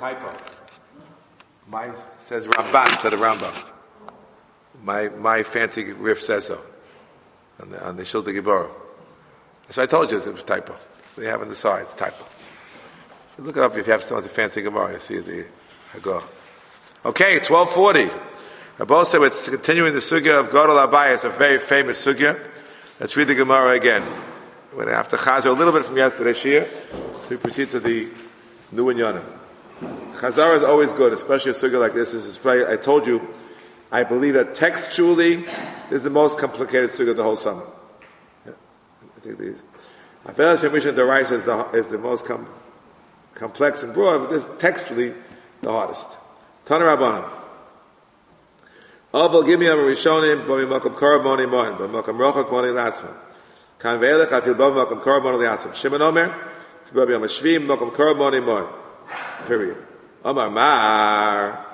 typo. Mine says Ramban instead of Rambam. My fancy riff says so on the Shulchan Gibor. So I told you it was a typo. They have on the side, it's a typo. So look it up if you have someone who's a fancy Gemara, you'll see the Haggah. Okay, 1240. Rabbi said it's continuing the sugya of Gadol Abayis. It's a very famous sugya. Let's read the Gemara again. We're going to have to chazer a little bit from yesterday's shir, so we proceed to the new inyanim. Chazara is always good, especially a sugya like this. This is probably, I told you, I believe that textually this is the most complicated sugya of the whole summer. Yeah. I think the Abayis Mishnah Doraisa is the most complex and broad, but this is textually the hardest. Tana Rabbanan. Obel Gimiyam Rishonim B'mimakam Karaboni Mohin B'mimakam Rochak Moni Latzman Kan Ve'elech Afil B'mimakam Karaboni Latzman Shimon Omer B'mimakam Shvim B'mimakam Karaboni Mohin. Period. Omar Mar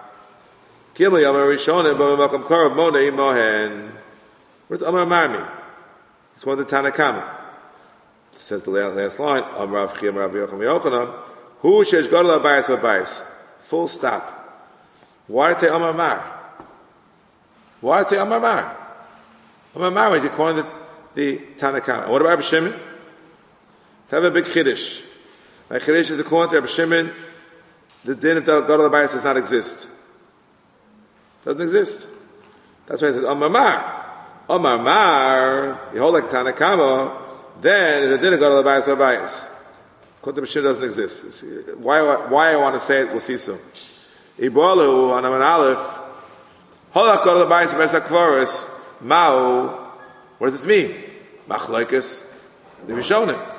Gimiyam Rishonim B'mimakam Karaboni Mohin. Where's Omar Mar me? It's one of the Tanakama. It says the last line Omar Avchim Rav Yocham Yochanan Hu Shesh Gadol Abayis V'Abayis. Full stop. Why did it say Omar Mar? Why did it say Amar Mar? Amar Mar means you're calling the Tanakh. And what about Rabbi Shimon? Let's have a big Kiddush. My Kiddush is according to Rabbi Shimon, the din of Gadol Abayis does not exist. Doesn't exist. That's why it says Amar Mar. Amar Mar, you hold like Tanakh, then the din of Gadol Abayis or Abayis. According to Rabbi Shimon, doesn't exist. Why I want to say it, we'll see soon. Ibalu, Anaman Aleph, Holach Gadol Abayis B'Sakvaris, Ma'u. What does this mean? Machlokes, the Rishonim.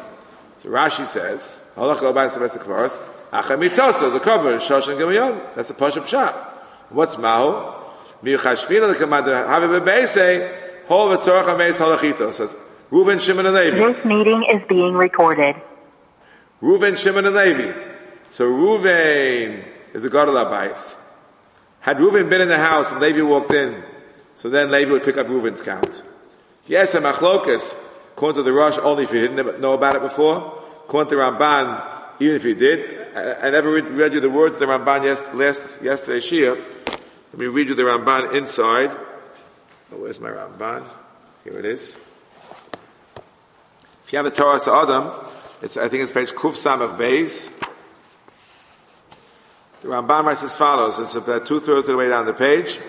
So Rashi says, Holach Gadol Abayis B'Sakvaris, Achar Mitoso, the cover, Shoshan Gemayom. That's the Pashup Pshat. What's Ma'u? Miuchashvina, the commander, Havi B'Beise, Hol V'Tzorach HaMeis Holachito. Says, Reuven, Shimon, and Levi. This meeting is being recorded. Reuven, Shimon, and Levi. So Reuven is a Gadol Abayis. Had Reuven been in the house and Levi walked in, so then Levi would pick up Reuven's count. Yes, a machlokas, according to the Rosh, only if you didn't know about it before. According to Ramban, even if you did. I never read you the words of the Ramban yesterday, Shia. Let me read you the Ramban inside. Oh, where's my Ramban? Here it is. If you have the Torah Sa'adam, I think it's page Kuf Samach Beis. The Ramban writes as follows. It's about 2/3 of the way down the page.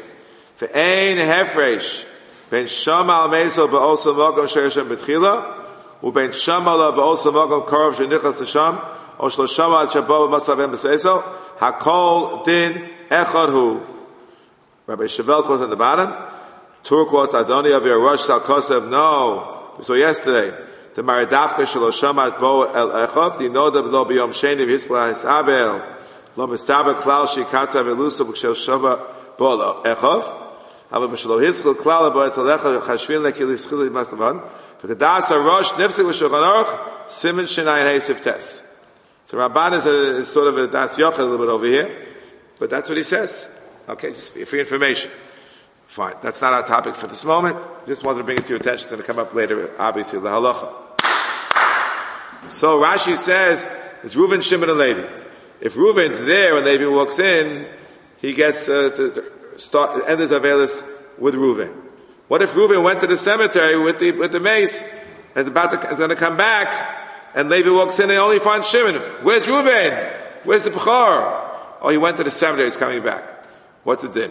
Ve'ein hefresh ben shamal meso be'osel magam she'eshem betchila u'ben shamala be'osel magam karov she'nichas l'sham o shloshama ad shabbat b'masavem b'seiso hakol din echad hu. Rabbi Shavel quotes on the bottom. Tur quotes Adoni of your Rosh Salkosev. No. We saw yesterday. The maridavka shloshama ad bo el echad dinoda b'lo b'yom sheni v'hisla hisabel. Lo mistaba klal shikatza veluso b'kshel shava b'ola echov. Hava b'shelo hiskil klal bo etzel echov chashvin lekil hiskil masnavan. V'kedas harosh nifsik v'shulchan aruch simin shinayin heisif tes. So Ramban is sort of a das yochel a little bit over here, but that's what he says. Okay, just for your information. Fine, that's not our topic for this moment. Just wanted to bring it to your attention. It's going to come up later, obviously the halacha. So Rashi says it's Reuven, Shimon, and Levi. If Reuven's there when Levi walks in, he gets to start end his avelis with Reuven. What if Reuven went to the cemetery with the mace and is going to come back, and Levi walks in and only finds Shimon? Where's Reuven? Where's the Bechor? Oh, he went to the cemetery. He's coming back. What's the din?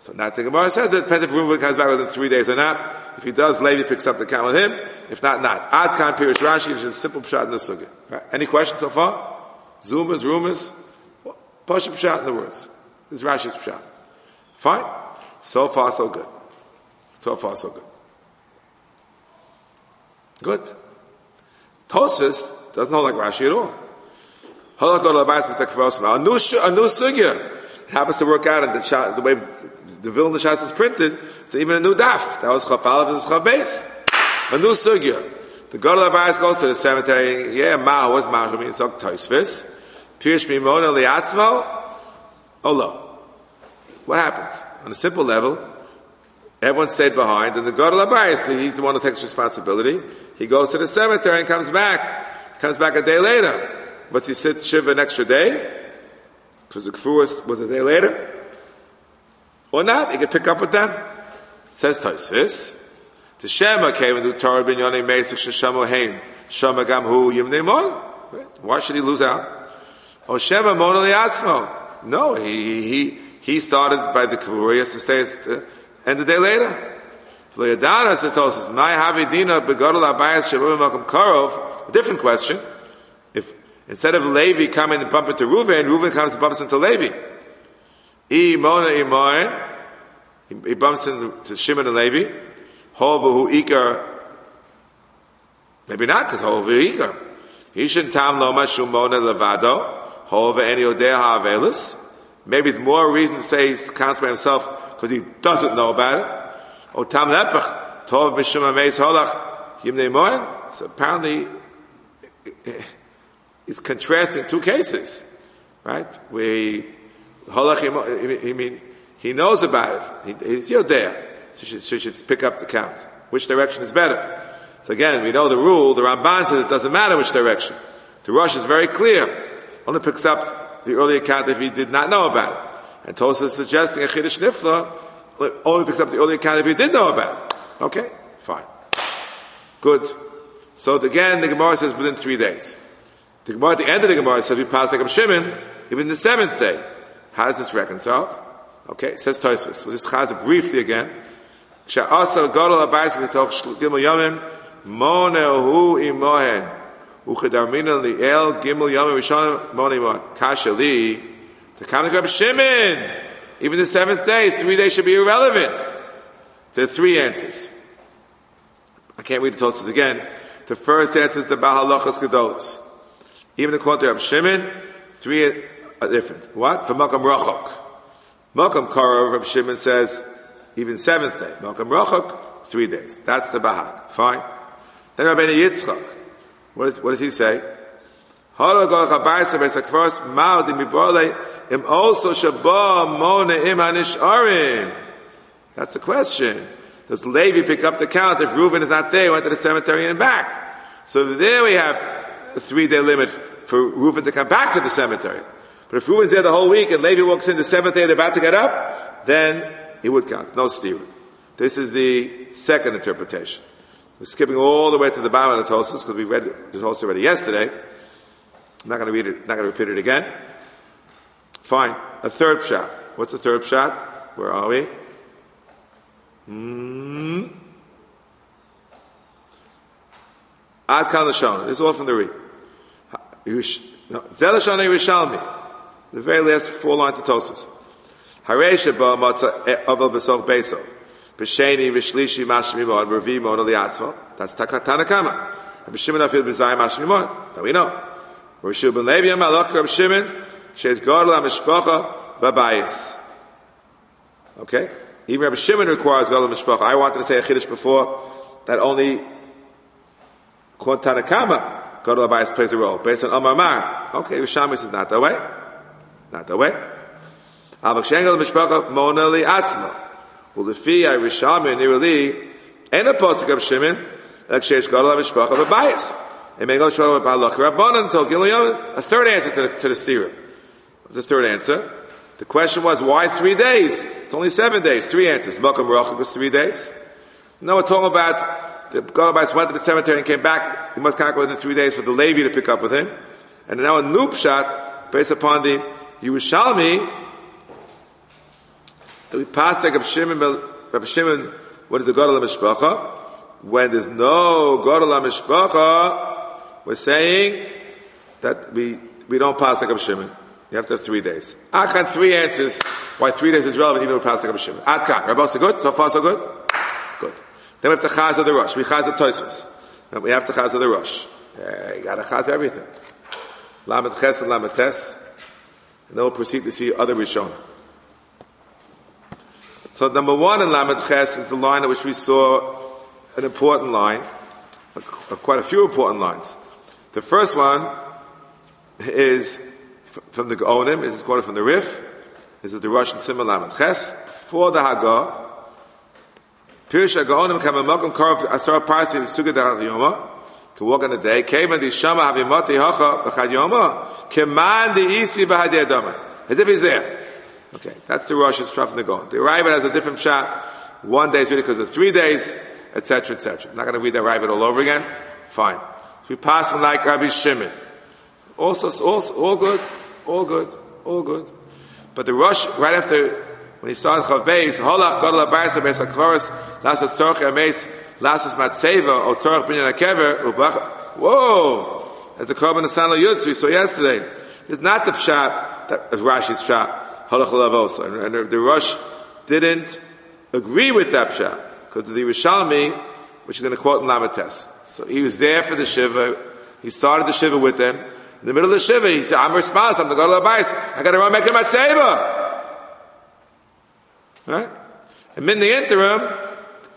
So not the Gemara says it depends if Reuven comes back within 3 days or not. If he does, Levi picks up the count with him. If not, not. Ad Kan Pirush Rashi is a simple pshat in the sugya. Right? Any questions so far? Zumas, rumors, Pashup Pshat in the words. This is Rashi's Pshat. Fine. So far, so good. So far, so good. Good. Tosfos doesn't hold like Rashi at all. A new sugya happens to work out in the way the Vilna Shas is printed. It's even a new daf. That was Chaf Aleph and Chaf Beis. A new sugya. The Gadol Abayis goes to the cemetery. Yeah, Ma'u, what's Ma'u mean? It's like Tosfos. Pirush Mimona Liatzmo. Oh, no. What happens? On a simple level, everyone stayed behind, and the Gadol Abayis, so he's the one who takes responsibility. He goes to the cemetery and comes back. Comes back a day later. Must he sit Shiva an extra day? because the Kfurah was a day later, or not, you can pick up with them. Says Tosfos, the Shema came and do Torah bin Yonei Meisik Shema Haim Shema Gam Hu Yimnei Mon. Why should he lose out? Oh, Shema Mon Liasmo. No, he started by the Kavur. He has to stay and the day later. V'loyadana says Tosfos, my Havidina begadol abayas Shemuvim Malkum Karov. A different question. If instead of Levi coming to bump into Reuven, Reuven comes and bumps into Levi. I Mona Imoin. He bumps into Shimon and Levi. Hovu Iker. Maybe not, because Hovu Iker. He shouldn't tam loma shumona levado. Hovu any odeh ha'avelus. Maybe it's more reason to say he counts by himself because he doesn't know about it. O tam lepach tov mishum ameis holach yimnei moen. So apparently, it's contrasting two cases, right? Where holach, I mean, he knows about it. He's yodeh. So she should pick up the count. Which direction is better? So again, we know the rule. The Ramban says it doesn't matter which direction. The Rosh is very clear. Only picks up the earlier count if he did not know about it. And Tosfos is suggesting a Chiddush Nifla only picks up the earlier count if he did know about it. Okay, fine. Good. So again, the Gemara says within 3 days. The Gemara at the end of the Gemara says we pass like Shimon even the seventh day. How is this reconciled? Okay, it says Tosfos. We'll just chaz briefly again. Sha'asal gadol abayis b'toch gimel yomim monehu imohen u'chedarmina li'el gimel yomim rishonim monimon kashali to come to Grab Shimon. Even the seventh day, 3 days should be irrelevant. So 3 answers. I can't read the Tosfos again. The first answer is the ba'halachas gedolos. Even according to Grab Shimon, 3 are different. What? From Malkam Rachok. Malkam Karav, Reb Shimon says, even 7th day. Malkam Rachok, 3 days. That's the Bahag. Fine. Then Rabbeinu Yitzchak. What does he say? That's the question. Does Levi pick up the count if Reuven is not there? He went to the cemetery and back. So there we have a 3-day limit for Reuven to come back to the cemetery. But if Reuven's there the whole week and Levi walks in the 7th day, they're about to get up, then it would count. No steering. This is the second interpretation. We're skipping all the way to the bottom of the Tosfos because we read the Tosfos already yesterday. I'm not going to read it. Not going to repeat it again. Fine. A third shot. What's the third shot? Where are we? Ad Kan Lashon. This is all from the read. Zeh Lashon Yerushalmi. The very last 4 lines of Tosfos. Haresha ba matza aval b'soch beso b'sheni v'shlishi mashmimon revimon aliatzmo. That's Takatana Kama. And b'shimon afil b'zayim mashmimon. Now we know. Rishul ben Levi amalach Reb Shimon she's gadol hamishpacha b'bayis. Okay. Even Reb Shimon requires gadol hamishpacha. I wanted to say a chiddush before that only Tana Kama gadol habayis plays a role based on Amar Mar. Okay, Rishamis is not that way. Not that way. A third answer to the steerer. What's the third answer? The question was, why 3 days? It's only 7 days. 3 answers. Malkam Rachel was 3 days. No, we're talking about the Golobites went to the cemetery and came back. He must count within 3 days for the Levi to pick up with him. And now a noob shot based upon the Yerushalmi, that we pass like Reb Shimon, what is the Gadol HaMishpacha? When there's no Gadol HaMishpacha, we're saying that we don't pass like Reb Shimon. You have to have 3 days. Adkan 3 answers why 3 days is relevant even with pass like Reb Shimon. Adkan. Rabbos, so good? So far, so good? Good. Then we have to chazah the Rosh. We chazah Tosfos. And we have to chazah the Rosh. You got to chazah everything. Lamed Ches and Lamed Tes. And then we'll proceed to see other Rishonim. So number 1 in Lamed Ches is the line at which we saw an important line, quite a few important lines. The first one is from the Gaonim, is quoted from the Rif, this is the Russian Simon Lamed Ches, for the Haggah. Pirush HaGaonim came a Malkum Karov Asar Parsi Sugad HaYoma. To walk on the day, Keman di Shama Havimati Hacha B'Chad Yoma, Keman di Isi B'Had Yadoma. as if he's there. Okay, that's the Rosh Hashanah from the Gaon. The Ravid has a different shot. 1 day is really because of 3 days, etc., etc. I'm not going to read that Ravid all over again. Fine. So we pass him like Rabbi Shimon. Also, all good. But the Rosh, right after, when he started Chav Beis, Holach Gadol Habayis Beis Hakvaros Lassos Tzorach Yameis Lassos Matzeva O Tzorach Binyan Hakever Ubach. Whoa! As the Korban Nisan Yud we saw yesterday, it's not the pshat that is Rashi's pshat Holach Lavosa, and the Rosh didn't agree with that pshat because of the Rishalmi, which is going to quote in Lamates. So he was there for the shiva. He started the shiva with them. In the middle of the shiva, he said, "I'm responsible. I'm the Gadol Habayis. I got to run make a matzeva." Right? And in the interim,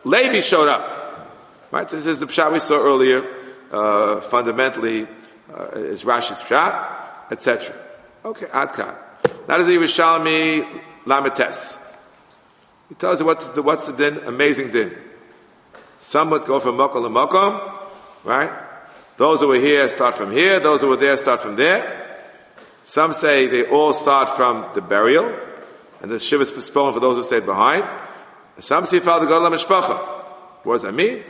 Levi showed up. Right? So this is the pshat we saw earlier. Fundamentally, is Rashi's pshat, etc. Okay, Adkan. Now does the Yerushalmi Lamites. He tells you what's the din, amazing din. Some would go from mokom to mokom, right? Those who were here start from here. Those who were there start from there. Some say they all start from the burial. And the shiva is postponed for those who stayed behind. And some say, Father God, la mishpacha. What does that mean?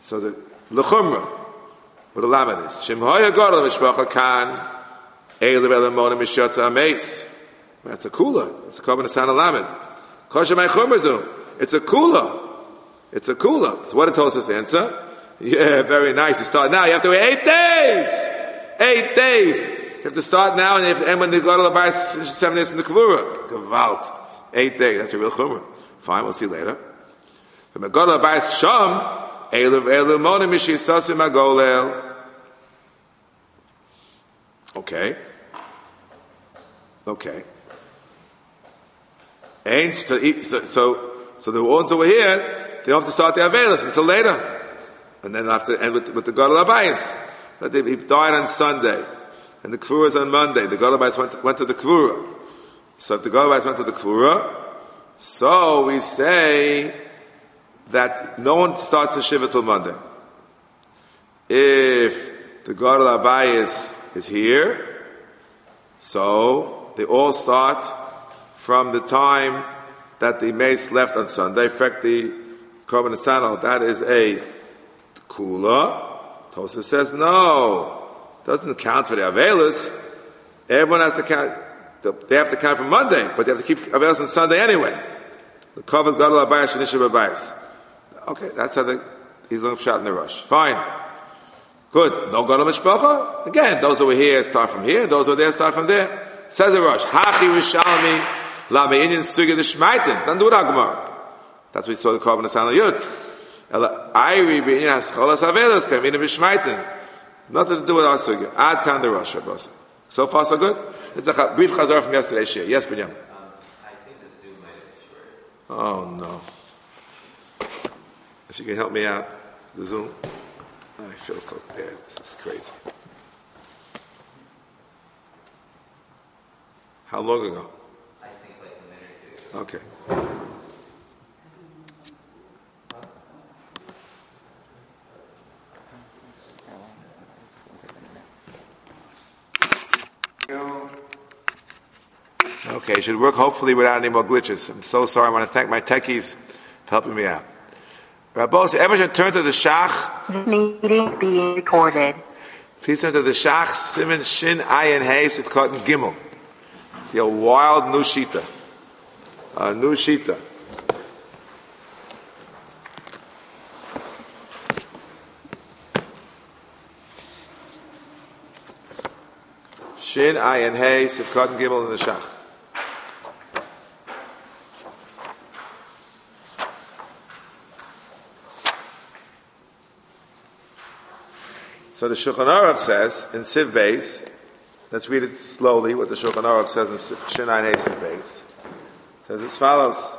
So the lechumra, what a lamed is. Shem hoya God, la mishpacha kan, eile velamona mishotza ameis. That's a kula. It's a korban asan alamed. Kosher my chumrazu. It's a kula. It's a kula. So what did Tosafos answer? Yeah, very nice. You start now. You have to wait 8 days. 8 days. You have to start now, and when the Gadol Habayis finishes 7 days in the Kavura, Gavalt, 8 days. That's a real chumrah. Fine, we'll see later. From the Gadol Habayis Sham, Eiluv Eiluv Monim Mishisasim Agolel. Okay. And so the ones over here, they don't have to start the Avelis until later, and then have to end with the Gadol Habayis. But he died on Sunday. And the Kvura is on Monday. The Gadol Habayis went to the Kvura. So if the Gadol Habayis went to the Kvura, so we say that no one starts the Shiva till Monday. If the Gadol Habayis is here, so they all start from the time that the Mace left on Sunday. In fact, the Korban Nisan, that is a Kula. Tosafos says no. Doesn't count for the Avelis. Everyone has to count. They have to count from Monday, but they have to keep Avelis on Sunday anyway. The Kavod Gadol Habayis Nishav Habayis. Okay, that's how he's going to shot in the rush. Fine. Good. No Gadol Mishpacha? Again, those who are here start from here. Those who are there start from there. Says the rush. Hachi Rishalmi Lameinin Sugi L'Shmaitin. Don't do that, Gemara. That's what we saw the Korban Nisan Yud. Ela Ayri Be'inyan Hascholas Avelis Kamina B'Shmaitin. Nothing to do with our sugya. Ad kan the Rosh Hashanah. So far, so good. It's a brief chazar from yesterday's share. Yes, Binyam. I think the Zoom might have been short. Oh no! If you can help me out, the Zoom. I feel so bad. This is crazy. How long ago? I think like a minute or two. Okay. Okay, it should work hopefully without any more glitches. I'm so sorry. I want to thank my techies for helping me out. Rabbos, everyone should turn to the Shach. This meeting being recorded. Please turn to the Shach, Siman Shin Ayin Hay, Sifkot and Gimel. See a wild new shita. A new shita. Shin Ayin Hay, Sifkot and Gimel in the Shach. So the Shulchan Aruch says in Siv Beis, let's read it slowly, what the Shulchan Aruch says in Shin Ayin Hey Siv Beis. It says as follows.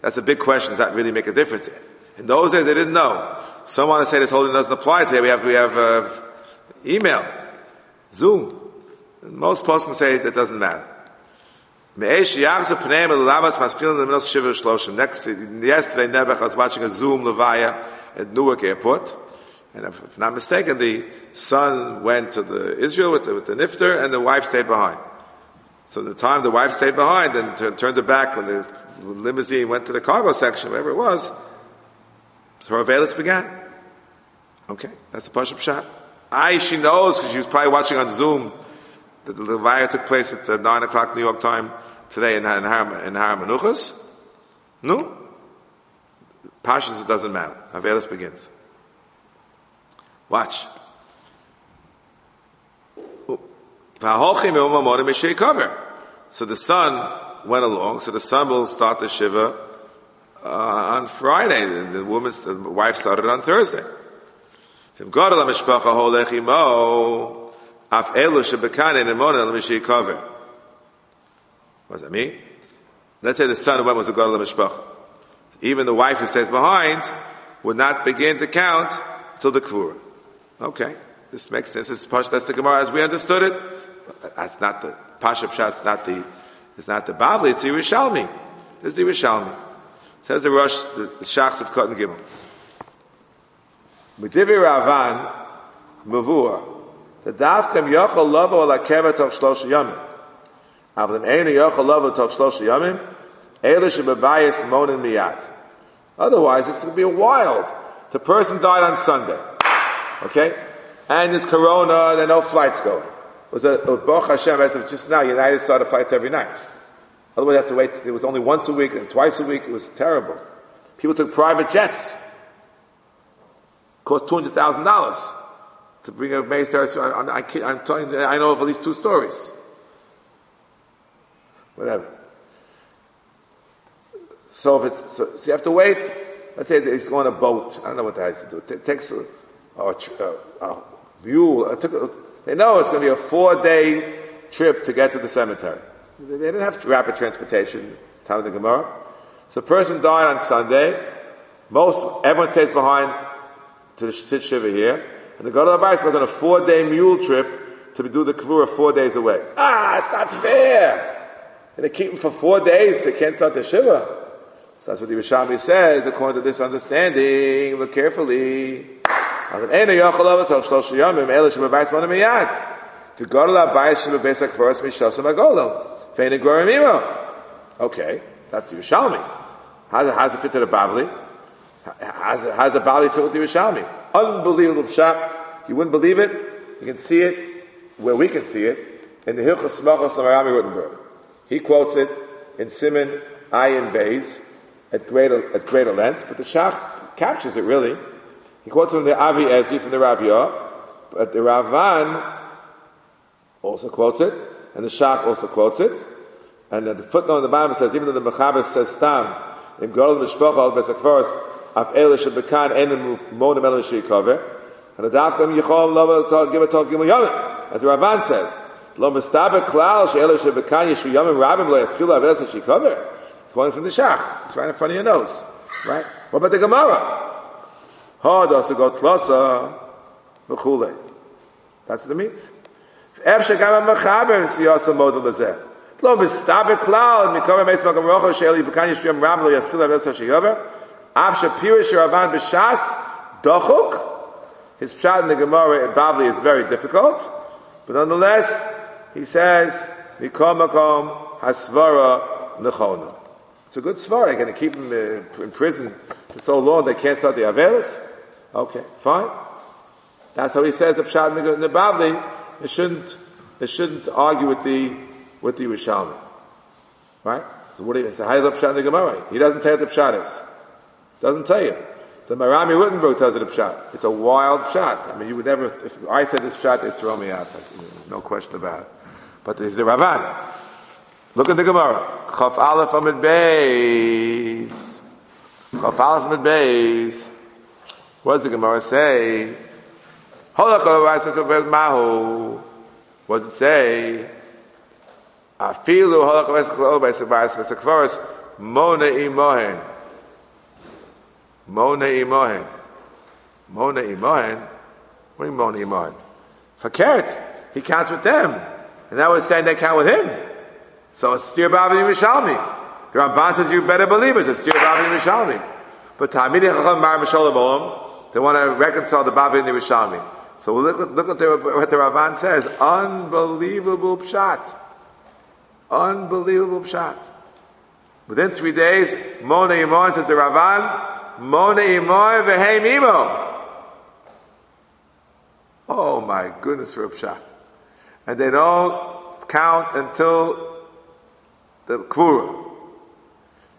That's a big question. Does that really make a difference? In those days, they didn't know. Some want to say this whole thing doesn't apply today. We have email, Zoom. Most poskim say that doesn't matter. Next, yesterday, Nebuch was watching a Zoom Levaya at Newark Airport. And if not mistaken, the son went to the Israel with the Nifter, and the wife stayed behind. So the time the wife stayed behind and turned her back when the limousine went to the cargo section, wherever it was, so her availance began. Okay, that's the Pashup Shot. She knows, because she was probably watching on Zoom, that the Levaya took place at 9 o'clock New York time today in Har Menuchas. No? Pashas, it doesn't matter. Avelis begins. Watch. So the son went along. So the son will start the Shiva on Friday. The wife started on Thursday. What does that mean? Let's say the son went with the Gadol HaMishpacha. Even the wife who stays behind would not begin to count till the Kvura. Okay, this makes sense. That's the Gemara as we understood it. That's not the Pashup Pshat. It's not the Bavli. It's the Yerushalmi. This is the Yerushalmi. Says the Rosh, the Shachs of Katan Gimel. Medivi Ravan Mavur. The davkem yochel lavo ala keva toch shlosh yamim. Avlim einu yochel lavo toch shlosh yamim. Elish bebayis monin miyat. Otherwise, it's going to be wild. The person died on Sunday, okay, and there's corona. There are no flights going. It was a Baruch Hashem as of just now. United started flights every night. Otherwise, you have to wait. It was only once a week and twice a week. It was terrible. People took private jets. Cost $200,000. To bring a Maze Terrace, I'm telling you, I know of at least two stories. Whatever. So you have to wait. Let's say he's going on a boat. I don't know what that has to do. It takes a mule. They know it's going to be a 4-day trip to get to the cemetery. They didn't have rapid transportation. Time of the Gemara. So a person died on Sunday. Everyone stays behind to the Sit Shiva here. And the Gadol HaBayis goes on a 4-day mule trip to do the Kvura 4 days away. It's not fair. And they keep him for 4 days. They can't start the Shiva. So that's what the Yerushalmi says, according to this understanding. Look carefully. Okay, that's the Yerushalmi. How does it fit to the Bavli? How does the Bavli fit with the Yerushalmi? Unbelievable pshat. You wouldn't believe it. You can see it where we can see it in the Hilchos Smachos Lamarami Rutenberg. He quotes it in Siman Ayin Beis at greater length, but the Shach captures it really. He quotes it from the Avi Ezri, from the Rav Yor, but the Ravan also quotes it, and the Shach also quotes it, and the footnote on the bottom says even though the Mechaber says Stam im Gadol Mishpacha al Beis Hakvaros. And as the Ravan says, it's going from the Shach. It's right in front of your nose. Right? What about the Gemara? That's what it means. His pshat in the Gemara in Bavli is very difficult, but nonetheless, he says, it's a good svara. They're going to keep him in prison for so long they can't start the Avelis. Okay, fine. That's how he says the pshat in the Bavli. They shouldn't argue with the Yerushalmi. Right? So what do you say? How do you pshat in the Gemara? He doesn't tell you what the pshat is. Doesn't tell you. The Marami Rutenberg tells you the pshat. It's a wild pshat. I mean, you would never, if I said this pshat, they'd throw me out. No question about it. But there's the Ravan. Look at the Gemara. Chaf Aleph Amid Beis. Chaf Aleph Amid Beis. What does the Gemara say? What does it say? Afilu Holach Avesakvaris Mona Imohen. Mona Imohen. What do you mean Mona Imohen? Fakert. He counts with them. And that was saying they count with him. So it's Stir B'Avim Yerushalmi. The Ramban says you better believe it. It's Stir B'Avim Yerushalmi. But Talmidei Chacham Bar Mishal B'Olam, they want to reconcile the B'Avim and the Yerushalmi. So look at what the Ramban says. Unbelievable pshat. Unbelievable pshat. Within 3 days, Mona Imon, says the Ramban, Mona Imon V'Heim Imo. Oh my goodness, for a pshat. And they don't count until the Kvura.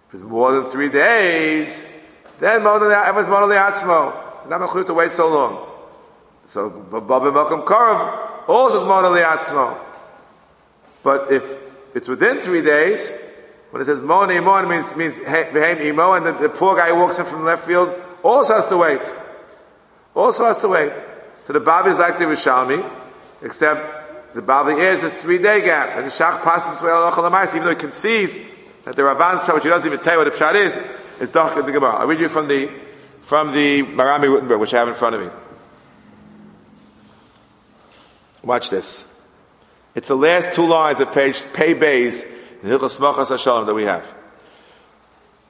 If it's more than 3 days, then everyone's Mona Liatzmo. Not machlut to wait so long. So Bob and Malcolm Korov also is Mona Liatzmo. But if it's within 3 days, when it says Mona Imon, it means V'Heim Imo, and the poor guy who walks in from the left field also has to wait. Also has to wait. So the Bavli is like the Rishalmi, except the Bavli is this 3 day gap. And the Shach passes this way, even though he concedes that the Ravan's Pshat, which he doesn't even tell you what the Pshat is Doch in the Gemara. I'll read you from the Marami Rutenberg, which I have in front of me. Watch this. It's the last two lines of page Pei Beis in Hilchos Mochas HaShalom that we have.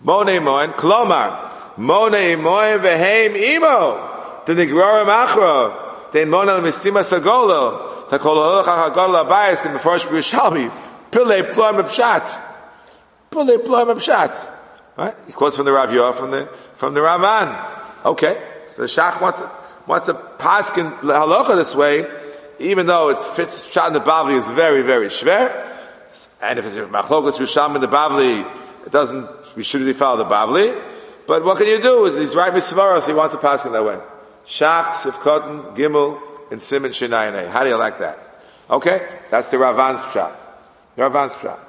Monei Moen, Klomar, Monei Moen V'Heim Imo. The Nigrarim Achrav, the Inmona Mistima Sagolo, the Kololoch Hagadol Abayis, the Mefarsh B'Yushalmi, Pilei Ploim B'Pshat, Pilei Ploim B'Pshat. Right? He quotes from the Rav Yoh, from the Ravan. Okay, so the Shach wants a paskin halacha this way, even though it fits Pshat in the Bavli is very very shver, and if it's Machlokas B'Yushalmi in the Bavli, it doesn't. We should really follow the Bavli, but what can you do? He's right Misvara, so he wants a paskin that way. Shach, Sivkotin, Gimel, and Siman Shinayinay. How do you like that? Okay, that's the Ravan's Pshat.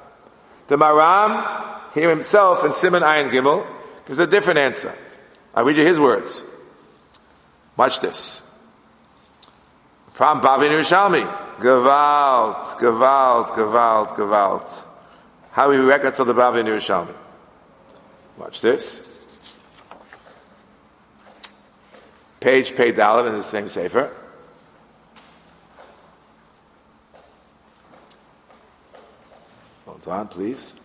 The Maram, he himself, and Siman Ayin Gimel, gives a different answer. I read you his words. Watch this. From Bavli Yerushalmi. Gevalt. How we reconcile the Bavli Yerushalmi. Watch this. Page Pei Dalet in the same sefer. Hold on, please.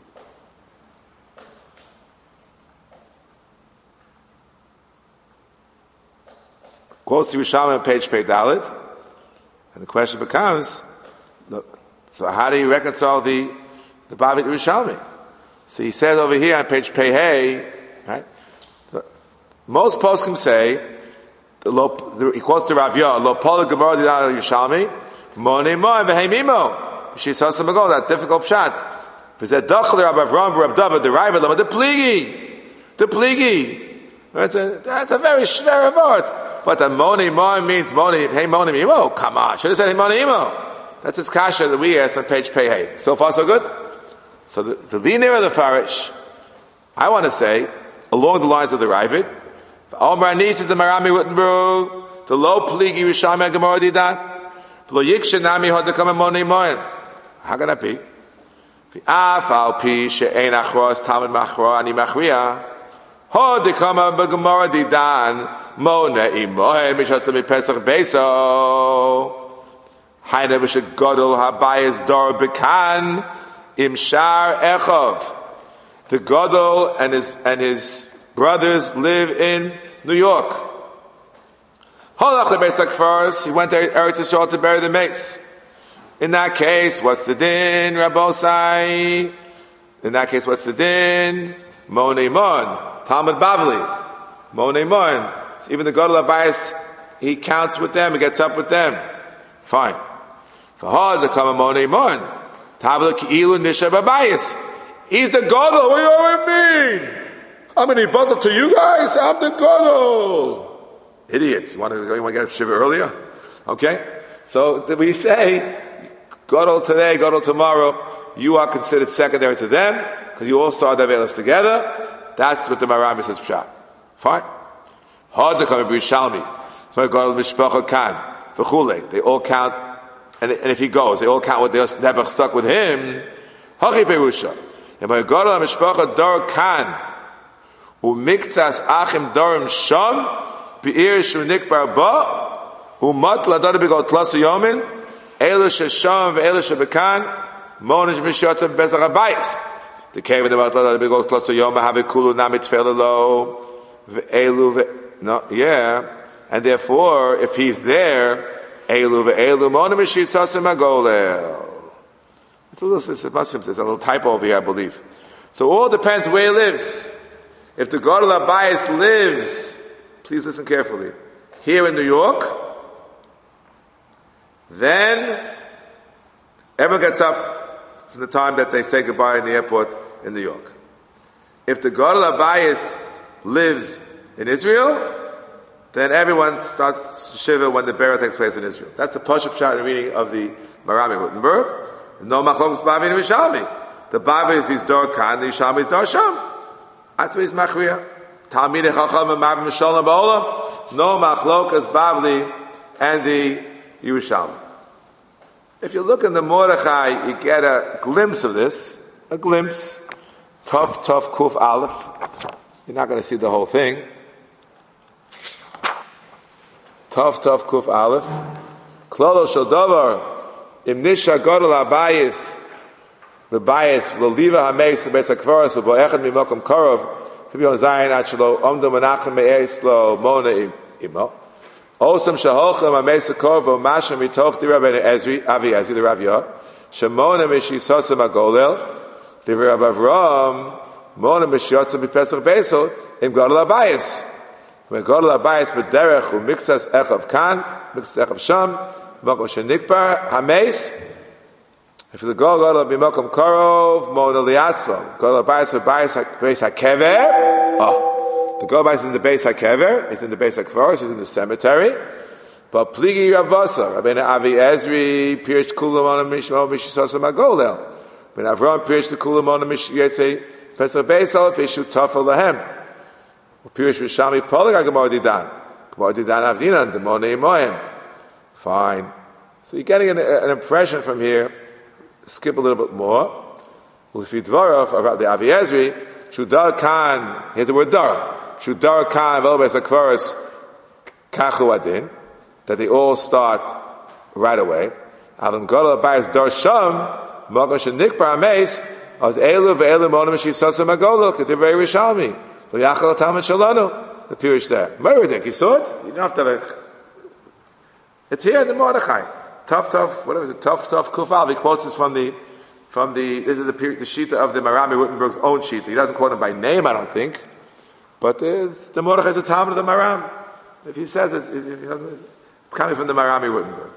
Quotes to Yerushalmi on page Pei Dalet, and the question becomes: look, so how do you reconcile the Bavli Yerushalmi? So he says over here on page Pei Hey, right? Most poskim say. He quotes the Rav Yoh, Lo Pol Gemara Dinah Yerushalmi, Monei Moen V'Heim Imo. She saw some ago that difficult pshat. V'zeh Dochler Rab Avram Rab David the Raiva Lama the Pligi. That's a very shner of art. But the Monei Moen means Monei Hey Monei Imo. Come on, should have said Hey Monei Imo. That's his kasha that we asked on page Pei Hey. So far so good. So the linear of the Farish, I want to say, along the lines of the Ravid. Omar Anis is the Marami Rutenberg, the low pligi Yerushalmi Gemara Didan, Lo Yikshanami Hod Lekam Monei Moen. How can that be? V'Afal Pi She'Ein Achros Talmid Machra Ani Machria Hod Lekam Gemara Didan Monei Moen Mishatzmi Pesach Beiso Haina B'She Godol Habayis Dor Bekan Im Shar Echov. The Godol and his brothers live in New York. Holach leBeis HaKfaros, he went to Eretz Yisrael to bury the mace. In that case, what's the din? Monei Moen, Talmud Bavli. Monei Moen. So even the Gadol Habayis, he counts with them, he gets up with them. Fine. V'hod lekama Monei Moen, Tavla Keilu Nisha B'Abayis. He's the Gadol. What do you always mean? I'm an ibadol to you guys. I'm the Gadol. Idiots. You want to get shiva earlier? Okay. So we say, Gadol today, Gadol tomorrow. You are considered secondary to them because you all start the velas together. That's what the Marami says. Pshat. Fine. Hard to come and Shalmi. They all count, and if he goes, they all count what they're never stuck with him. Hachi perusha. And by Gadol mishpacha dor kan. Who miktas achim dorim sham beir shunik barba who mat ladar begot lasu yomin elish sham ve elish bekan Monish Mishata Bezar Abayis. The cave of the Matla, the Bigot Klotz Yoma have a Kulu Namit Felelo, Elu, no, yeah. And therefore, if he's there, Elu Ve'elu Monish Sasem Agolel. It's a little typo over here, I believe. So all depends where he lives. If the Gadol Abayis lives, please listen carefully, here in New York, then everyone gets up from the time that they say goodbye in the airport in New York. If the Gadol Abayis lives in Israel, then everyone starts to shiver when the burial takes place in Israel. That's the Pashup Shot reading of the Marami Wittenberg. No machlokas Bavi and Yishalmi. The Bavi, if he's Dor Khan, the Yishalmi is Dor Sham. Atviz Machriya. Talmidei Chacham and Mabim Shalom Ba'olam. No machlokas Bavli and the Yishalmi. If you look in the Mordechai, you get a glimpse of this. A glimpse. Tough Kuf Aleph. You're not going to see the whole thing. Tough Kuf Aleph. Klolo Shodovar. Im nisha gadol habayis, the bayis loliva hameis beis hakvaros uboechad mimokom korov kibion zayin atshlo omdo menachem meislo mona imo osam shaholchem hameis korov umashem mitoch dira ben Ezri avi Ezri the Rav Yah shemona mishisasem agolel the Rav Avram mona mishiyotzem bepesach beisol im gadol habayis when gadol habayis bederech umixas echav kan mixas echav sham. If the Gadol be Mokom Korov, Mona Liatzmo, Gadol Abayis for Beis Hakever. Oh, the Gadol is in the Beis Hakever. He's in the Beis Hakvaros. He's in the cemetery. But Pligi Ravasa, Rabbeinu Avi Ezri, Pirish Kulam Ona Mishmo Mishisosam Agolel. Ben Avram Pirish the Kulam Ona Mishyetze Pesach Beisol Fishu Tafel Lahem. Pirish Rishami Polig Agamor Didan. Agamor Didan Avdinan Demone Imoyim. Fine. So you're getting an impression from here. Skip a little bit more. Ulfi Dvarov, about the Avi Ezri, Shudar Khan, here's the word Dar. Shudar Khan, Velbes Akvaris, Kachu Adin, that they all start right away. Alan Gola Bayas Dar Sham, Mogosh and Nikbar Mace, Oz Elu Ve'elu Monamishi Sasam Agolo, Kadivrei Rishalmi, the Yachal Talmud Shalanu, the Pirish there. Murdik, you saw it? You don't have to have a. It's here in the Mordechai. Tough Kufal. He quotes this from the this is the Shita of the Marami Wittenberg's own Shita. He doesn't quote him by name, I don't think. But the Mordechai is the Talmud of the Maram. If he says it, if he doesn't, it's coming from the Marami Wittenberg.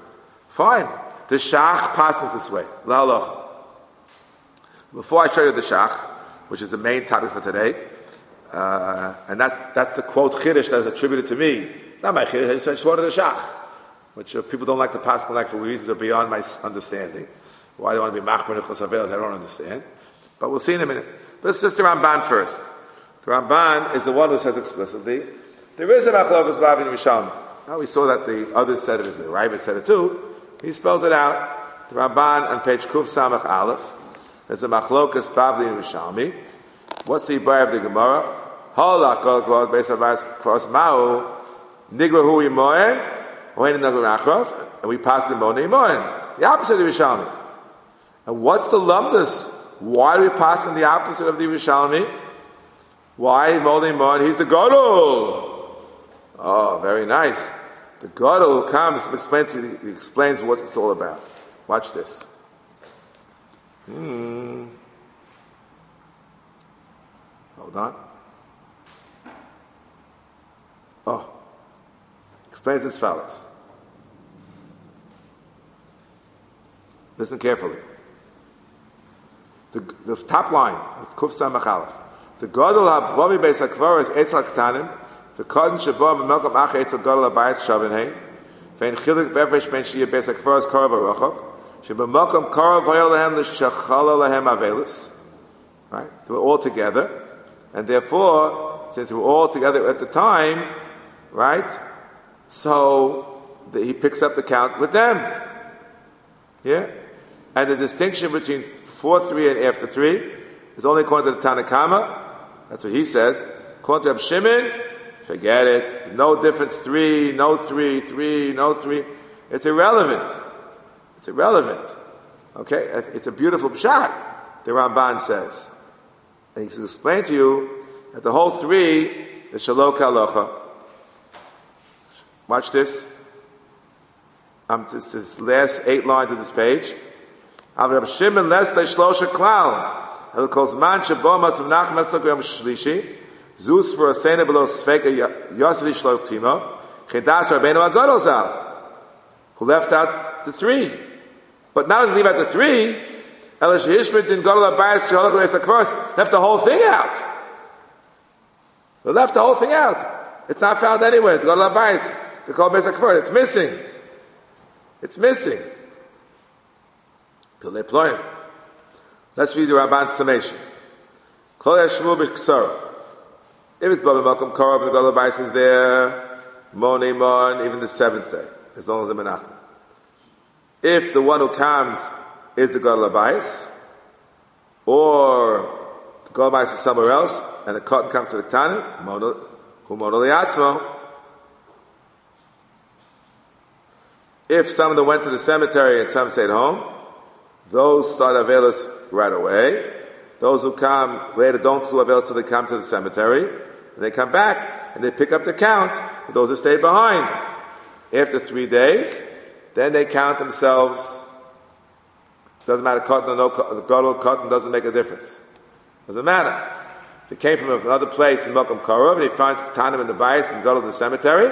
Fine. The Shach passes this way. La'aloch. Before I show you the Shach, which is the main topic for today, and that's the quote Chiddush that is attributed to me. Not my Chiddush, I just quoted the Shach, which people don't like the Paschal like for reasons that are beyond my understanding. Why they want to be Machmir and Chosavel, I don't understand. But we'll see in a minute. Let's just the Ramban first. The Ramban is the one who says explicitly, there is a Machlokas Bavli and Rishalmi. Now we saw that the others said it as the Ravid said it too. He spells it out. The Ramban on page Kuf Samach Aleph. There's a Machlokas Bavli and Rishalmi. What's the Ibrah of the Gemara? Halach Kol Kvod Beis Avayis Kfos Ma'u Nigrahu Yimoyim. And we pass the Monei Moen, the opposite of the Yerushalmi. And what's the lumdus? Why are we passing the opposite of the Yerushalmi? Why Monei Moen? He's the Gadol. Oh, very nice. The Gadol comes and explains what it's all about. Watch this. Hold on. Oh. Explains as follows. Listen carefully. The top line of Kuf Samach Aleph. The Gadol haBavi Beis Hakvaros Eitzel Haktanim. The Koden Sheba B'Melkom Acha Eitzel Gadol haBayis Shavenheim. Ve'en Chiluk Befresh Ben Shiyeh Beis Hakvaros Korov Arochok. Sheb'Melkom Korov Hoyo Lahem L'Shachalo Lahem Avelus. Right? They were all together, and therefore, since they were all together at the time, right? So he picks up the count with them. Yeah? And the distinction between 4-3 and after 3 is only according to the Tanna Kama. That's what he says. According to Reb Shimon, forget it. No difference. 3, no 3, 3, no 3. It's irrelevant. Okay, it's a beautiful pshat, the Ramban says. And he explained to you that the whole three is Shelo Kalocha. Watch this. It's this last 8 lines of this page. Avram Shimon lest I shlosha klal. El kolzman shabomas from Nachman Sogam Shlishi. Zeus for a sena below Sveka Yosri Shlotimo. Chedas Rabbeinu Agadolzal. Who left out the 3. But not only leave out the 3, Elish Hishman didn't go to the bias Shalakh, left the whole thing out. They left the whole thing out. It's not found anywhere. The Godla Bias, the Kol Besakfur, it's missing. It's missing. Pilei Ployim. Let's read the Rabban's summation. Kol Yashmu B'Ksor. If it's Baba Malcolm Korov, the Godla Bias is there. Moni Mon, even the 7th day, as long as the Menachem. If the one who comes is the Godla Bias, or the Godla Bias is somewhere else, and the cotton comes to the Ketana, if some of them went to the cemetery and some stayed home, those start Avelis right away. Those who come later don't do Avelis till they come to the cemetery, and they come back and they pick up the count for those who stayed behind. After 3 days, then they count themselves. Doesn't matter, cotton or no cotton, cotton doesn't make a difference. Doesn't matter. If they came from another place in Malkum Karov, and he finds Ketanim in the bias and Gadol in the cemetery,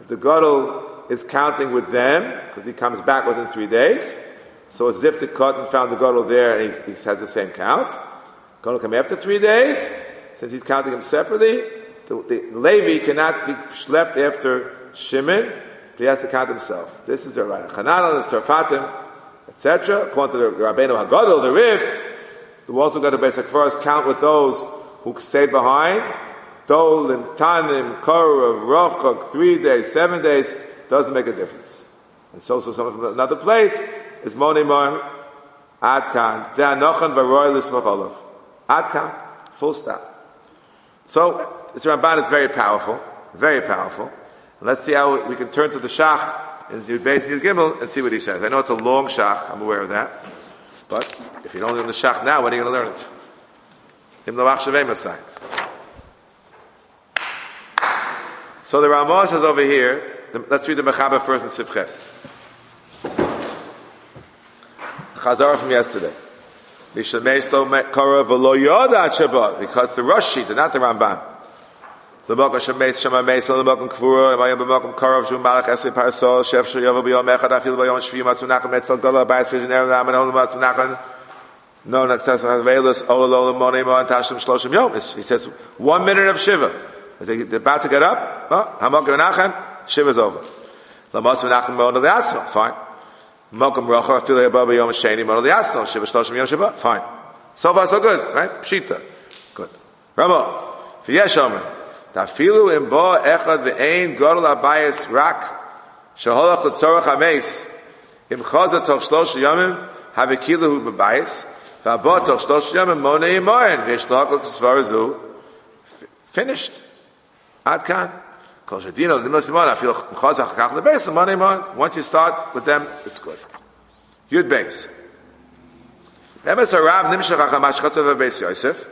if the Gadol is counting with them, because he comes back within 3 days, so it's as if the cotton found the Gadol there and he has the same count. Gadol come after 3 days, since he's counting them separately, the Levi cannot be schlepped after Shimon, but he has to count himself. This is the Rana Hanan, the Sarfatim, etc. According to the Rabbeinu Hagadol, the Rif, the ones who go to Beis HaKfaros count with those who stayed behind. Dolim, Tanim, Korav, Rochok, 3 days, 7 days, doesn't make a difference. And so someone from another place is Monimor, Adkan, Ze'anochan v'roy l'smacholov. Adkan, full stop. So, this Ramban is very powerful, very powerful. And let's see how we can turn to the Shach in Yud Beis Yud Gimel and see what he says. I know it's a long Shach, I'm aware of that. But if you don't learn the Shach now, when are you going to learn it? So the Ramah says over here, let's read the Mechaber first in Sifches. Chazara from yesterday. Because the Rashi did not the Ramban. He says 1 minute of shiva. As they're about to get up, shiva's over. Fine. Fine. So far so good, right? Pshita. Good. Ramo. Finished. Adkan. Once you start with them, it's good. Yud Beis. Emes harav nimshach hamashchatov beis Yosef.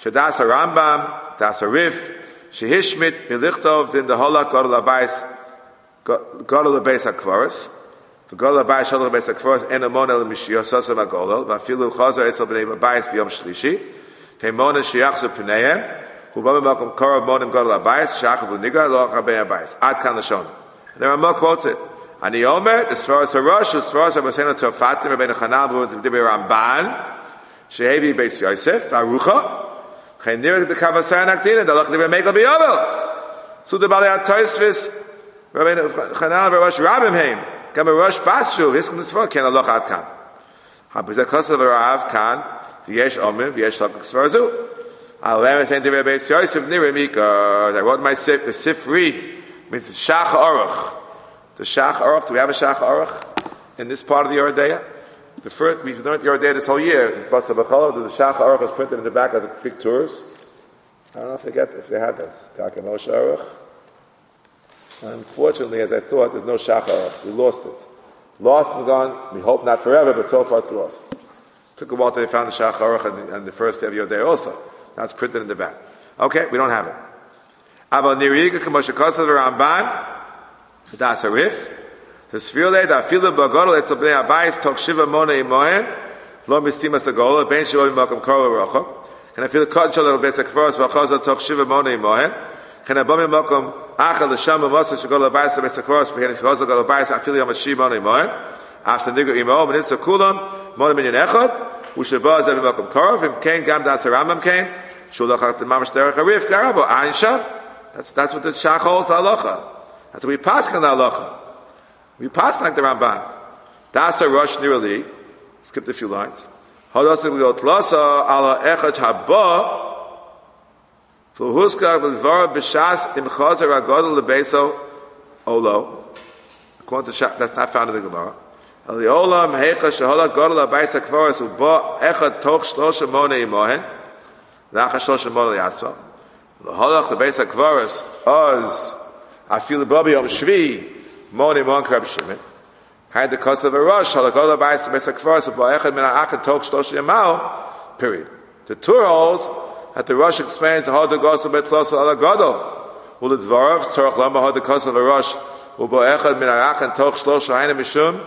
Shedas harambam, das harif, shehishmit milichtov din deholak gadol habayis, gadol habeis hakvaros. V'gol habayis shalach habeis hakvaros en amon el mishiyososem hagolol v'afilu chazar etzel b'nei habayis b'yom shlishi. Heimona sheyachzu p'neihem. There are more quotes it. Aniomer, the Svaras Harosh, the Svaras Abasena Tzofatim, Rabbeinu Hanan, Rabbeinu Ramban, Shehevi Beis Yosef, Arucha, Chenir the Kavasar Naktina, the Lach Libra Mekel B'Yovel, Sudabali Atoisvis, Rabbeinu Hanan, Rosh Rabim Haim, Kamarosh Bashu, Hiskum the Svar, Ken Aloch Adkan. Habizakos of Rav Khan, V'yesh Omer, V'yesh Lach Svarzu. I wrote my sif, the Sifri, means Shach Aruch. The Shach Aruch, do we have a Shach Aruch in this part of the Yeridea? The first, we've learned Yeridea this whole year. In Basa B'Chol, the Shach Aruch is printed in the back of the big tours. I don't know if they get, if they had that. Taka Moshe Aruch. Unfortunately, as I thought, there's no Shach Aruch. We lost it. Lost and gone, we hope not forever, but so far it's lost. Took a while till they found the Shach Aruch and the first day of Yodei also. Now it's printed in the back. Okay, we don't have it. That's what the Shach holds halacha. That's what we pass on halacha. We pass like the Ramban. Dasa Rosh Nirali. Skipped a few lines. Hadasa we go tlasa ala echad haba. Fluhuska v'dvar b'shas imchazer agadol lebeso olo. According to Shach, that's not found in the Gemara. Aliolam heicha shehola gadol lebeisa kvaras uba echad toch shlosha monei imohen. Nachas shlosha monei yatzva. The halach the base of kvaras oz I feel the baby of shvi morning one crab shimit had the cost of a rush halach all the base of kvaras by echad mina akan talk shlosh yamal period. The two holes at the rush explains how the gospel bet close ala gadol will it dvarav tzarach lama had the cost of a rush uba echad mina akan talk shlosh aina mishum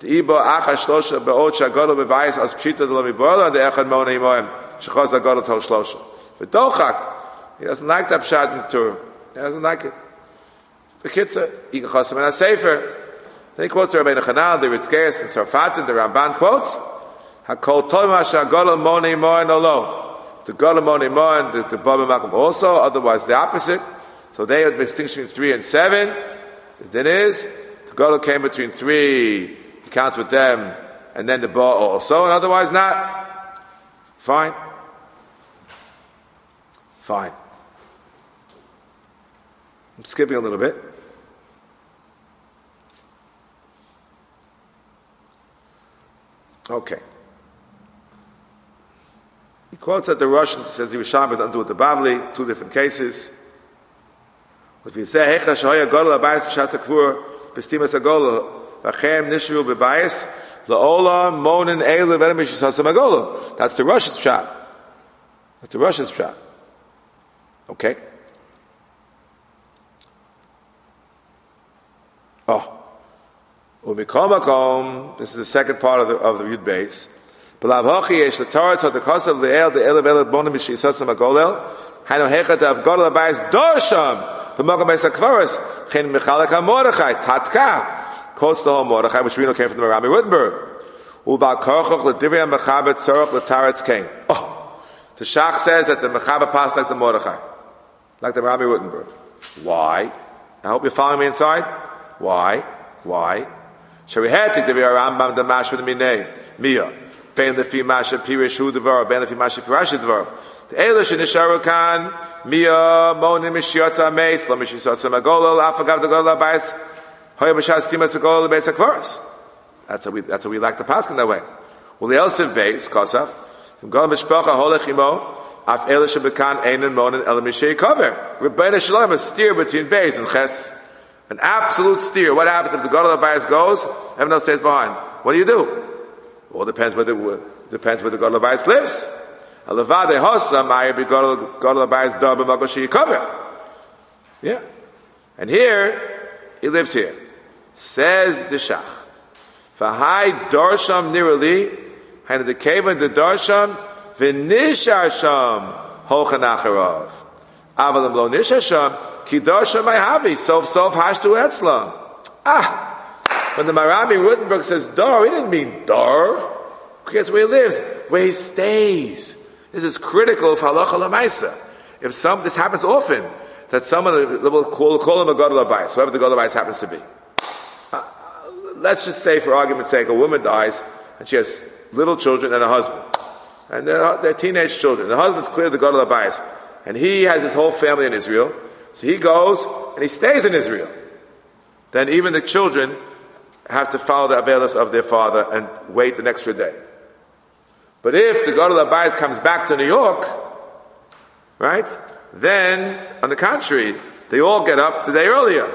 the iba akan shlosh beot shagadol bebayis as pshita de lami bola and the echad morning one shchaz gadol talk shlosh v'dochak. He doesn't like that pshat in the Torah. He doesn't like it. The kids are Igachosam and Asefer. Then he quotes the Rabbeinu Chanal, the Ritzkeis, and Sarfatin, the Ramban quotes, HaKol Toma Shagol Monei Moen Olo. The Gol Monei Moen, the Baba Malkum also, otherwise the opposite. So they have the distinction between 3 and 7. The din is, the Gol came between 3, he counts with them, and then the Ba also, and otherwise not. Fine. I'm skipping a little bit. Okay. He quotes at the Russian, says he was Shabbos undo with the Bavli, 2 different cases. If you say, Hecha Shahoya Godel Abayis B'Shas HaKvur B'Stimas HaGodel V'Achem Nishru B'Bayis L'Ola Monin Eilu V'Elemish Yishasam HaGodel. That's the Russian shot. Okay. This is the second part of the Yud Beis. Quotes the whole Mordechai, which we know came from the Rami Wittenberg. The Shach says that the Mechaber passed like the Mordechai, like the Rami Wittenberg. Why? I hope you're following me inside. Why? Sharihatik the Rambam the Mash with the Minei Mia Ben the Fi Masha Pirishu Devar Ben the Fi Masha Pirashi Devar the Elish and Nisharukan Mia Monim Mishyotza Meis Lomishasam Agolol Afagav the Golol Abais Hoyabashas Timas Agolol Beis Akvaris. That's how we like the Pasuk in that way. Well, the Elsiv Beis Kosav from Golol Mishpacha Holechimo Af Elish Bekan Einan Monin Elamishei Kover Rebbeinu Shalom a steer between Beis and Ches. An absolute steer. What happens if the Gadol Habayis goes? Everyone else stays behind. What do you do? Well, depends where the Gadol Habayis lives. Yeah. And here, he lives here. Says the Shach. V'hai dorsham nirali, and the kaven the dorsham v'nisharsham hochanacharav. Avalim lo nisharsham. Kidosha Maihavi, Sof Hashtu Etzlam. When the Marami Rutenberg says Dar, he didn't mean Dar. Here's where he lives, where he stays. This is critical for Halacha L'Maisa. This happens often, that someone will call him a Gadol Habayis, whoever the Gadol Habayis happens to be. Let's just say, for argument's sake, a woman dies, and she has little children and a husband. And they're teenage children. The husband's clearly the Gadol Habayis. And he has his whole family in Israel. So he goes, and he stays in Israel. Then even the children have to follow the avelos of their father and wait an extra day. But if the Gadol Habayis comes back to New York, right, then, on the contrary, they all get up the day earlier.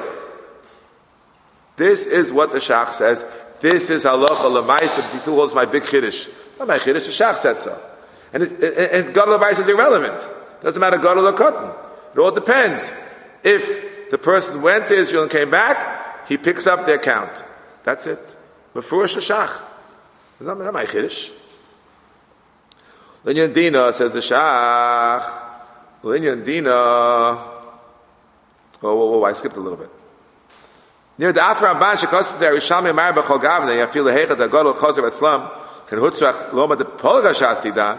This is what the Shach says, This is halacha l'maisa. People holds my big chiddush. Not my chiddush, the Shach said so. And gadol l'maisa is irrelevant. Doesn't matter gadol or cotton. It all depends. If the person went to Israel and came back, he picks up their count. That's it. Mefurish l'shach. Not my chiddush. Linyan Dina, says the Shach. Linyan Dina. Oh, I skipped a little bit. Near the Afram Ban Shekostet Arishami Mar B'Chol Gavne Yafil Hechat Agadol Chazer Batzlam Ken Hutzrach Loma De Polga Shasti Da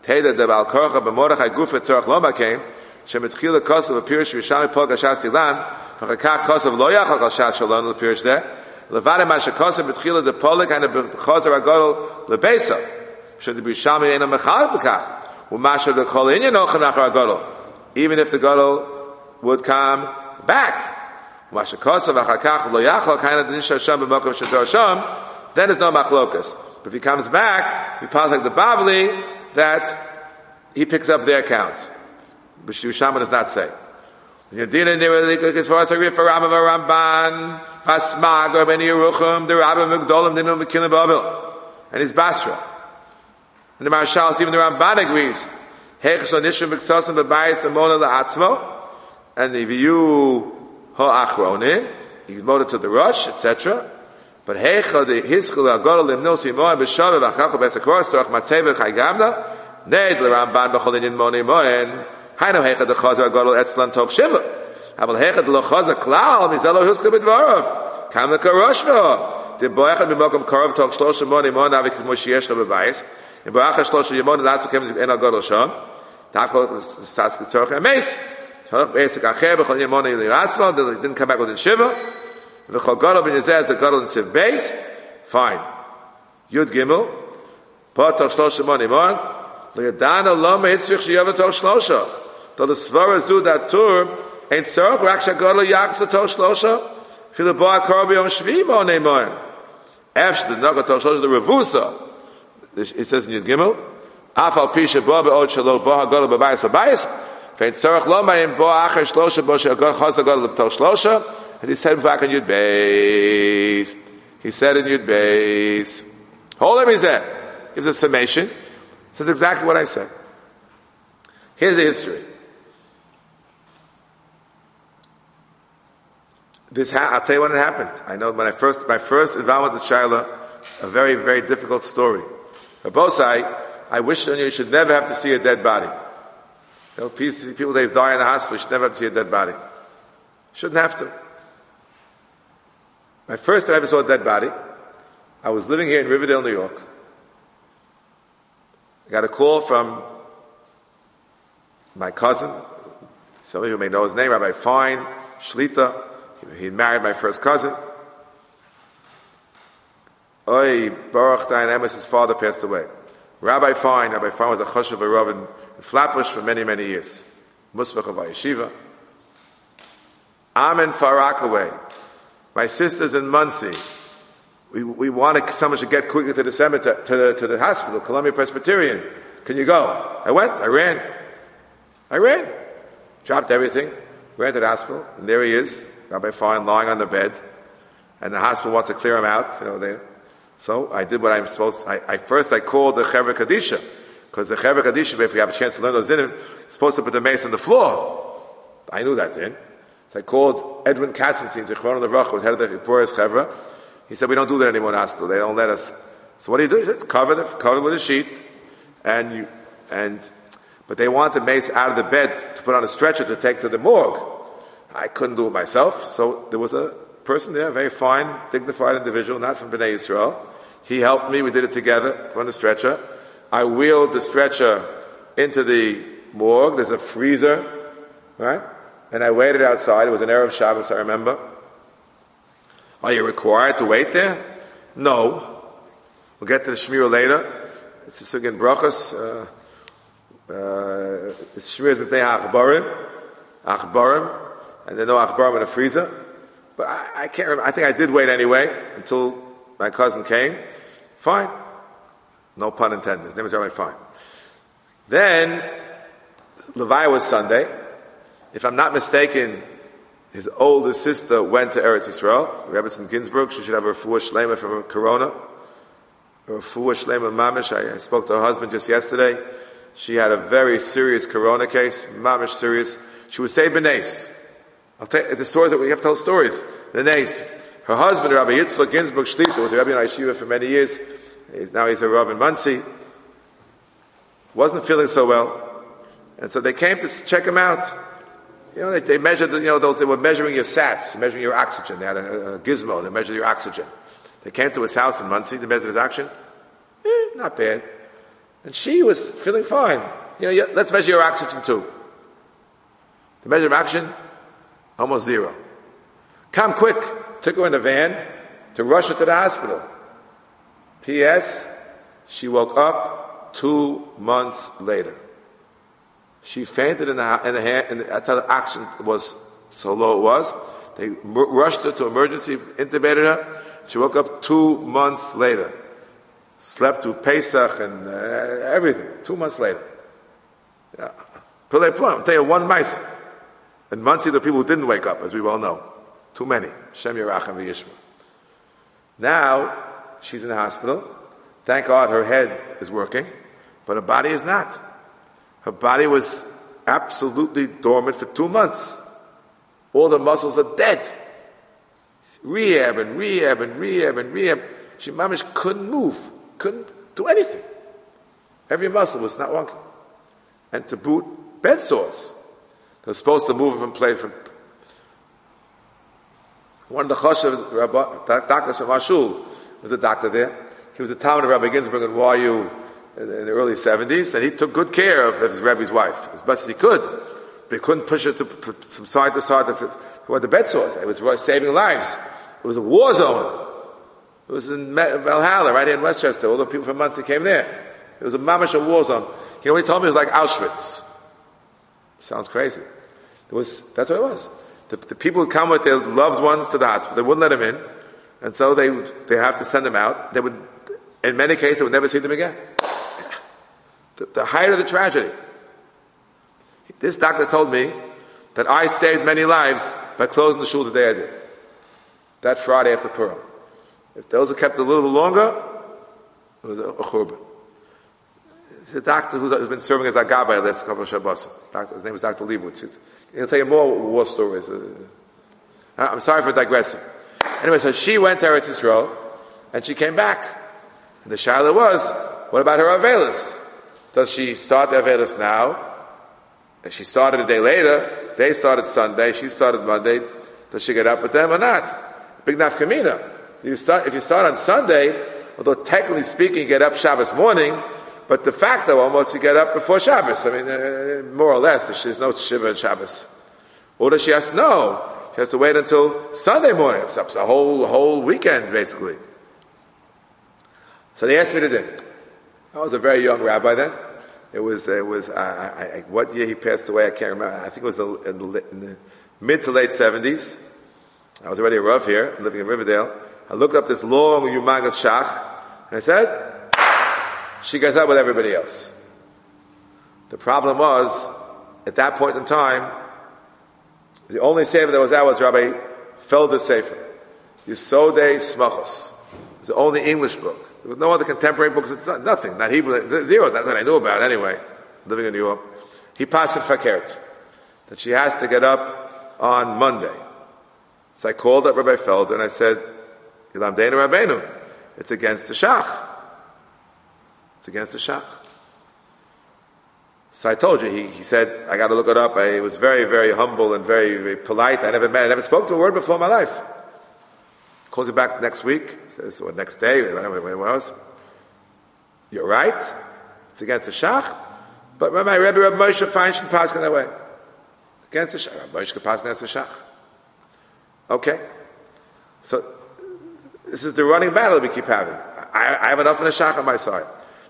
Teda De Bal Korcha B'Morachai Guf Etzorach Loma Came Shemitchil Lekosel V'Pirish Rishami Polga Shasti Lan V'Chakach Kosel Lo Yachal Gal Shas Shalon L'Pirish De Levade Ma Shekostet V'Tchil De Polga Kana B'Chazer Agadol L'Beisa Shem De B'Yishami Ena Mechal B'Kach U'Masha De Chol Inyan Ochan Achar Agadol, even if the Gadol would come back. Then there's no machlokas. But if he comes back, we pass like the Bavli that he picks up their count, which the Yerushalmi does not say. And he's Basra. And the Marshal, even the Ramban agrees. And if you Ha'achronim, he's motored to the rush, etc. But heichad hischel agadol limnosi moed b'shav v'achachol b'esakros torach matzev v'chaygavda neid l'ramban b'cholinin moni moed hainu heichad d'chazer agadol etzlan tok shiva abel heichad l'chazer klal mizalo hischel b'dvarav kam l'karosh v'ho d'boachad b'mokom karov tok shlosha moni moed avik moshiyesh lo b'bayis in boachad shlosha yimon l'atzu kem en agadol sham tafkol satzk torach emes. They didn't come back within Shiva. Fine. Yud Gimel. It says in Yud Gimel. Afal Pisha Bob Od Shalom Boha Gadol B'Bayis B'Bayis. And he said back in Yud Beis. He said in Yud Beis. Hold him, he said. Gives a summation. Says exactly what I said. Here's the history. I'll tell you when it happened. I know when my first involvement with Shiloh, a very, very difficult story. Rabosai, I wish you should never have to see a dead body. You know, people that die in the hospital should never have to see a dead body. Shouldn't have to. My first time I ever saw a dead body, I was living here in Riverdale, New York. I got a call from my cousin, some of you may know his name, Rabbi Fine Shlita. He married my first cousin. Oy, Baruch Dayan Emes, his father passed away. Rabbi Fine was a chashuv rav in Flatbush for many, many years. Musbech of our yeshiva. I'm in Far Rockaway. My sister's in Muncie. We wanted someone to get quickly to the cemetery, to the hospital, Columbia Presbyterian. Can you go? I went. I ran. Dropped everything. Ran to the hospital. And there he is, Rabbi Fine, lying on the bed. And the hospital wants to clear him out. You know, so I did what I'm supposed to. I called the Chevra Kadisha, because the Chevra Kadisha, if we have a chance to learn those in him, is supposed to put the mace on the floor. I knew that then. So I called Edwin Katzenstein, Zichron Levrach, who was head of the Hippurius Chevra. He said, we don't do that anymore in the hospital. They don't let us. So what do you do? He said, cover with a sheet. But they want the mace out of the bed to put on a stretcher to take to the morgue. I couldn't do it myself. So there was a person there, a very fine, dignified individual, not from Bnei Yisrael. He helped me. We did it together. Put on the stretcher. I wheeled the stretcher into the morgue. There's a freezer, right? And I waited outside. It was an Erev Shabbos, I remember. Are you required to wait there? No. We'll get to the Shmira later. It's a Sugin Brachos. It's Shmira's B'nei Achbarim. And there's no Achbarim in the freezer. But I can't remember. I think I did wait anyway until my cousin came. Fine. No pun intended. His name was Rabbi Fine. Then, Levi was Sunday. If I'm not mistaken, His older sister went to Eretz Yisrael, Rebbetzin Ginsburg. She should have a refuah shleima from Corona. A refuah shleima mamish. I spoke to her husband just yesterday. She had a very serious Corona case, mamish serious. She was saved b'neis. I'll tell you the story that we have to tell stories. B'neis. Her husband, Rabbi Yitzchak Ginsburg Shlita, was a rabbi in Yeshiva for many years. Now he's a rav in Muncie. Wasn't feeling so well, and so they came to check him out. You know, they measured, they were measuring your sats, measuring your oxygen. They had a gizmo, they measured your oxygen. They came to his house in Muncie, they measured his oxygen. Not bad. And she was feeling fine. Let's measure your oxygen too. They measured oxygen, almost zero. Come quick. Took her in a van to rush her to the hospital. P.S. She woke up 2 months later. She fainted in the hand, and I thought the oxygen was so low it was. They rushed her to emergency, intubated her. She woke up 2 months later. Slept through Pesach and everything. 2 months later. Yeah. I'll tell you one mice. In Muncie, the people who didn't wake up, as we well know. Too many. Shem Yerachem V'yishma. Now, she's in the hospital. Thank God her head is working, but her body is not. Her body was absolutely dormant for 2 months. All the muscles are dead. Rehab. She mamish couldn't move, couldn't do anything. Every muscle was not working. And to boot, bed sores. They're supposed to move her from place. One of the Choshev, Dr. Shema Shul, was a doctor there. He was a Talmud of Rabbi Ginsburg in YU. In the early 70s, and he took good care of his Rebbe's wife as best as he could, but he couldn't push her from side to side toward the bed sores. It was saving lives. It was a war zone. It was in Valhalla, right here in Westchester. All the people from Muncie came there. It was a mamish war zone. You know what he told me? It was like Auschwitz. Sounds crazy. That's what it was. The people would come with their loved ones to the hospital. They wouldn't let them in, and so they have to send them out. They would, in many cases, they would never see them again. The height of the tragedy. This doctor told me that I saved many lives by closing the shul the day I did. That Friday after Purim. If those were kept a little longer, it was a churban. It's a doctor who's been serving as a gabbai the last couple of Shabbos. His name is Dr. Leibowitz. He'll tell you more war stories. I'm sorry for digressing. Anyway, so she went to Eretz Yisrael, and she came back. And the shaila was, what about her avelis? Does she start the Avedas now? And she started a day later. They started Sunday. She started Monday. Does she get up with them or not? Big nafkamina. If you start on Sunday, although technically speaking you get up Shabbos morning, but de facto almost you get up before Shabbos. I mean, more or less. There's no shiva on Shabbos. Or does she have to? No. She has to wait until Sunday morning. It's a whole weekend, basically. So they asked me to do. I was a very young rabbi then. It was what year he passed away, I can't remember. I think it was in the mid to late 70s. I was already a rav here, living in Riverdale. I looked up this long, humongous shach, and I said, she gets up with everybody else. The problem was, at that point in time, the only sefer that was out was Rabbi Felder's sefer, Yisodei Smachos. It's the only English book. There was no other contemporary books. Nothing. Not Hebrew. Zero. That's what I knew about anyway. Living in New York. He passed with Fakert. That she has to get up on Monday. So I called up Rabbi Felder and I said, Ilam Deinu Rabbeinu. It's against the Shach. It's against the Shach. So I told you. He said, I got to look it up. He was very, very humble and very, very polite. I never spoke to a word before in my life. Calls you back next week, or next day, whatever it was. You're right. It's against the Shach. But Rabbi Rebbe Moshe Feinstein passed that way. Against the Shach. Rabbi Moshe passed against the Shach. Okay. So, this is the running battle we keep having. I have enough in the Shach on my side.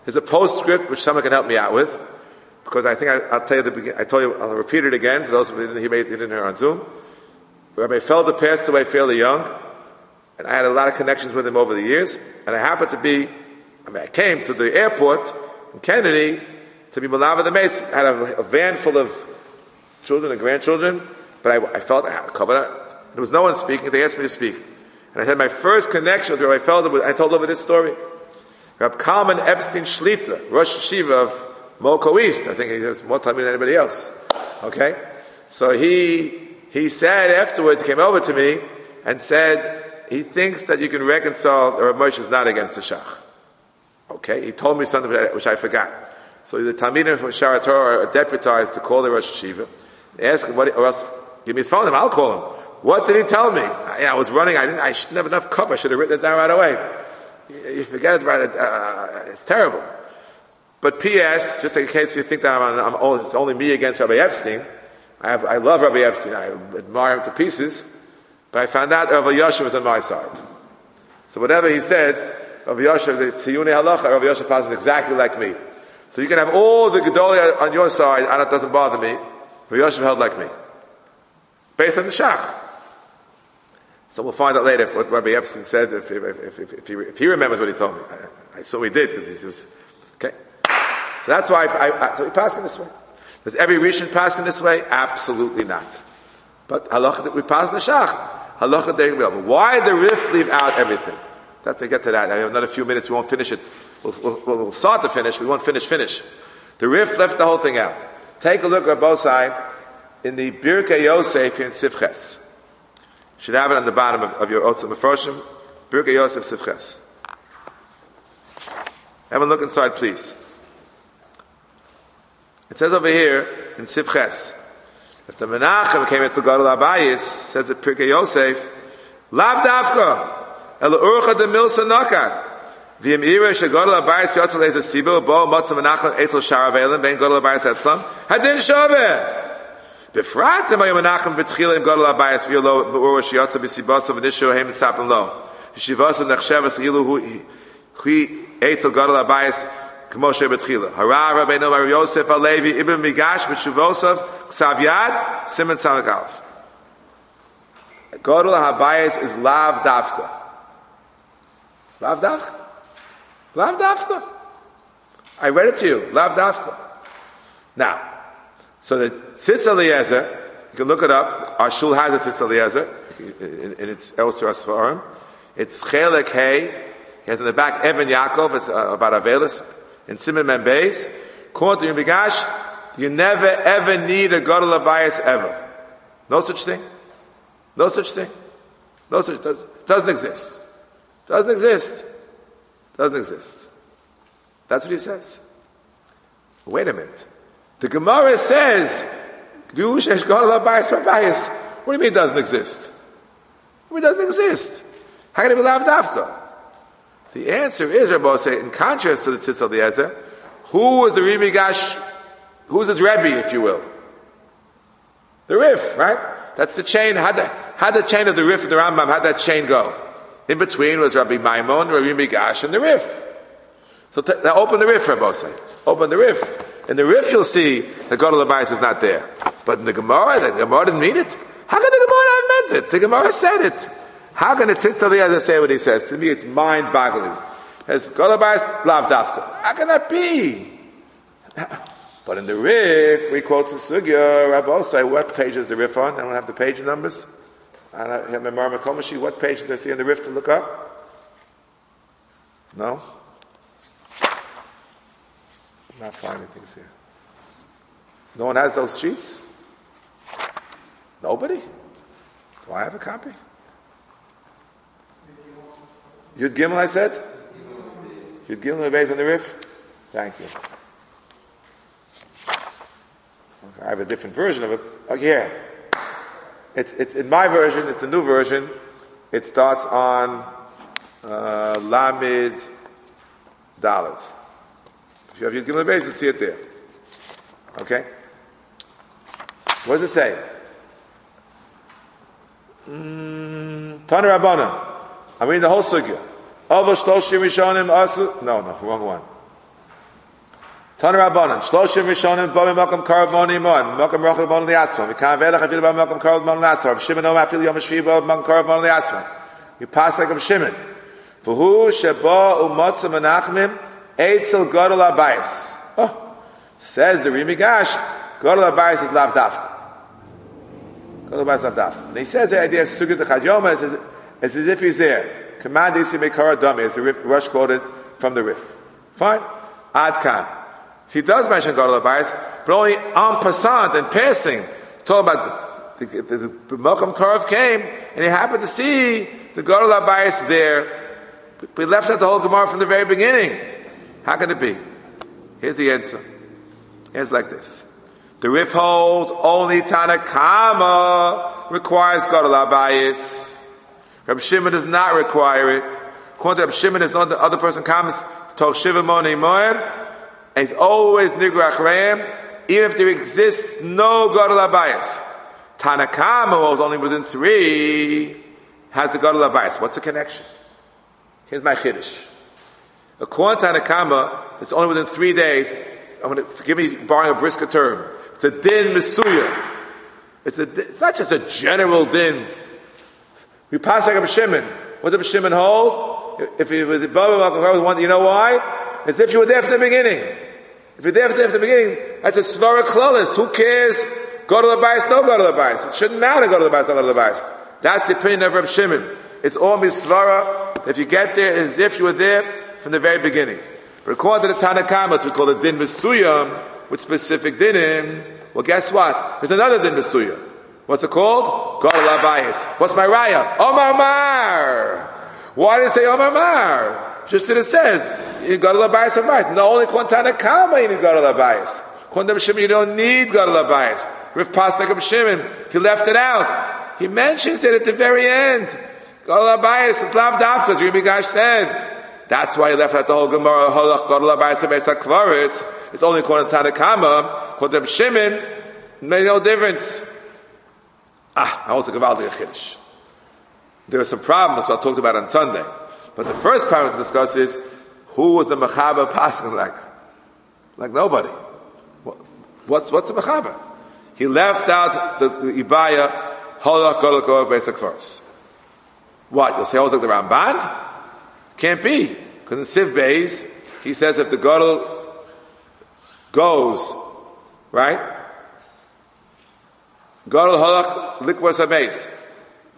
There's a postscript which someone can help me out with, because I think I'll tell you the beginning. I told you, I'll repeat it again for those who didn't hear on Zoom. Rabbi Felder passed away fairly young. And I had a lot of connections with him over the years. And I came to the airport in Kennedy to be Malava the Mace. I had a van full of children and grandchildren. But I felt kavanah. There was no one speaking. They asked me to speak, and I had my first connection with Rabbi Feldman. I told over this story. Rabbi Kalman Epstein Shlita, Rosh Yeshiva of Moko East. I think he has more time than anybody else. Okay, so he said afterwards, came over to me and said he thinks that you can reconcile Rav Moshe is not against the Shach. Okay, he told me something which I forgot. So the Talmidim from Shara Torah are deputized to call the Rosh Yeshiva. They ask him, or else give me his phone number, I'll call him. What did he tell me? I was running, I didn't have enough cup, I should have written it down right away. You forget about it, it's terrible. But P.S., just in case you think that it's only me against Rabbi Epstein, I love Rabbi Epstein, I admire him to pieces, but I found out Rabbi Yasha was on my side. So whatever he said, Rabbi Yasha, the Tziyuni Halacha, Rabbi Yasha passes exactly like me. So you can have all the Gedolia on your side, and it doesn't bother me. Rabbi Yasha held like me. Based on the Shach. So we'll find out later what Rabbi Epstein said, if he remembers what he told me. I assume he did, because he was... Okay? So that's why so we pass him this way. Does every Rishon pass him this way? Absolutely not. But halacha, we pass the Shach. Halacha dei'el. But why the Rif leave out everything? That's to get to that. I have another few minutes, we won't finish it. We'll start to finish, we won't finish. The Rif left the whole thing out. Take a look at Bosai in the Birkei Yosef in Sifches. You should have it on the bottom of your Otzim Mefroshim. Birkei Yosef Sifches. Have a look inside, please. It says over here in Sifches, if the Menachem came into Gadol Habayis, says that Birkei Yosef, Lav Davka. El urcha de milsa nakat. V'im ira she gadol habayis yotzal leiz asibu bo matzam menachem etzel sharavelim ben gadol habayis etzlam hadin shoveh. Befratim ayom menachem betchilim gadol habayis v'yolo beurah she yotzal b'sibasov v'nishu heim tzapin lo. Yeshivasov nechshavas ilu hui etzel gadol habayis k'mo she betchila. Hara Rabbeinu Mar Yosef Alevi Ibn Migash b'tshuvosov k'sav yad siman tzadik alef. Gadol habayis is lav davka. Lav Davka. Lav Davka. I read it to you. Lav Davka. Now, so the Tzitz Eliezer, you can look it up. Our shul has a Tzitz Eliezer in its Elster Asfarim. It's Chelek Hay. He has in the back Eben Yaakov. It's about Avelis. In Simon Membeis. According to Yom Bigash, you never ever need a Gadol Habayis ever. No such thing. Doesn't exist. Doesn't exist. That's what he says. Wait a minute. The Gemara says, what do you mean it doesn't exist? It doesn't exist. How can it be lav davka? The answer is, Rabbi say, in contrast to the Tzitz Eliezer, who was the Rebbe Gash, who's his Rebbe, if you will? The Rif, right? That's the chain. How'd the chain of the Rif and the Rambam, how'd that chain go? In between was Rabbi Maimon, Rabbi Migash, and the Rif. So now open the Rif, Rabbi Osei. Open the Rif. In the Rif you'll see the Gadol Habayis is not there. But in the Gemara didn't mean it. How can the Gemara have meant it? The Gemara said it. How can the Tzitz Eliezer say what he says? To me it's mind-boggling. It's Gadol Habayis, Lav Davka. How can that be? But in the Rif, we quote the Sugya, Rabbi Osei. What page is the Rif on? I don't have the page numbers. I don't have Memar Makomashi. What page did I see in the Rif to look up? No? I'm not finding things here. No one has those sheets? Nobody? Do I have a copy? Yud Gimel, I said? Yud Gimel, based on the Rif? Thank you. Okay, I have a different version of it. Oh, yeah. It's in my version, it's the new version. It starts on Lamed Dalet. If you have Yud Gimel Beis, you see it there. Okay? What does it say? Tana Rabbanan. I'm reading the whole sugya. Over Shloshim Rishonim Asu. No, wrong one. Tana Rabbanan, Shloshim Rishonim, Bami Malkam Karab Moni Mon, Malkam Rochel Mon Liatzman, Mikan Velach Afil Bami Malkam Karab Mon Liatzman, Shimon Om Afil Yom Shvi Bami Malkam Karab Mon Liatzman. You pass like a Shimon. V'hu Sheba Umotza Menachmim Eitzel Gadol Habayis. Oh, says the Rimi Gash, Gadol Habayis is Lav Davka. And he says the idea of Sugit Chad Yoma it's as if he's there. Command is to make her dummy, as the Rush quoted from the Rif. Fine. Ad Khan. He does mention Gadol Habayis, but only en passant, in passing. Talking about the Malcolm Karov came, and he happened to see the Gadol Habayis there, but he left out the whole Gemara from the very beginning. How can it be? Here's the answer. It's like this. The Rif holds only Tanakama requires Gadol Habayis. Reb Shimon does not require it. According to Reb Shimon, it's not the other person comes Toch Shiva Moni Moed, and he's always Nigra Achreim, even if there exists no Gadol Habayis. Tanakama holds only within three has the Gadol Habayis. What's the connection? Here's my Chiddush. According to Tanakama, it's only within 3 days. I'm going to forgive me borrowing a brisker term. It's a din misuya. It's not just a general din. We pass like a B'Shimon. What does a B'Shimon hold? If you were the Baba, you know why? It's if you were there from the beginning. If you're there from the beginning, that's a svara klolis. Who cares? Gadol Habayis, no Gadol Habayis. It shouldn't matter. Gadol Habayis, no Gadol Habayis. That's the opinion of Reb Shimon. It's all misvara. If you get there, it's as if you were there from the very beginning. According to the Tanakh, we call it din mesuyam with specific dinim. Well, guess what? There's another din mesuyam. What's it called? Gadol Habayis. What's my raya? Omar Mar. Why did it say Omar Mar? Just as it said, Gadol Habayis advice. No, only according to Tanakh you need Gadol Habayis. According to Shimon, you don't need Gadol Habayis. Rif Pasek Shimon, he left it out. He mentions it at the very end. Gadol Habayis is lav dafka, as Rabbi Gash said. That's why he left out the whole Gemara. Holach Gadol Habayis Beis Hakvaris. It's only according to Tanakama, according to Reb Shimon, it made no difference. I also give out the Chiddush. There were some problems that I talked about on Sunday, but the first problem to discuss is who was the Mechaber passing like? Like nobody. What's the Mechaber? He left out the Ibaya Holach Gadol Habayis Beis Hakvaris. What? You'll say I was like the Ramban? Can't be, because in Siv Beis he says if the Gadol goes right, Gadol Halach Likwas Habeis,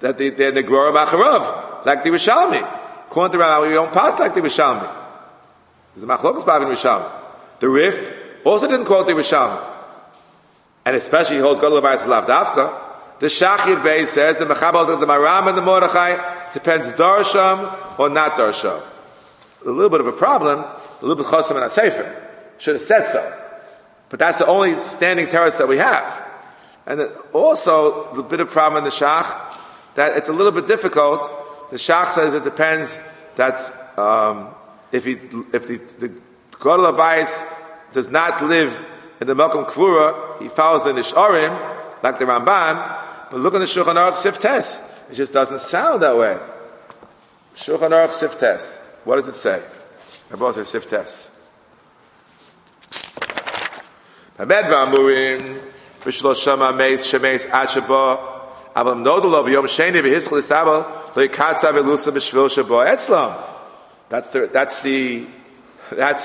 that they the Grorim Acharav like the Rishalmi. According to Rambam, we don't pass like the Rishalmi. There's a Machlokas Bavin Rishalmi. The Rif also didn't quote the Rishalmi, and especially he holds Gadol Habayis Lav Dafka. The Shachir Beis says the Mechabel like the Maram and the Mordechai. Depends darsham or not darsham. A little bit of a problem, a little bit chosam and a sefer. Should have said so. But that's the only standing terrace that we have. And also, a bit of problem in the Shach, that it's a little bit difficult. The Shach says it depends that if the Gadol Habayis does not live in the Malkum Kvura, he follows the Nish'arim, like the Ramban, but look at the Shulchan Aruch Sif Tes. It just doesn't sound that way. Shulchan Aruch Sif Tes. What does it say? I both say Sif Tes. Hamed v'amurim v'shlo shama meis shemeis achaba avam nodelo b'yom sheni v'hischel isabel lo'ikatza v'lusa b'shvil shabo etzlam. That's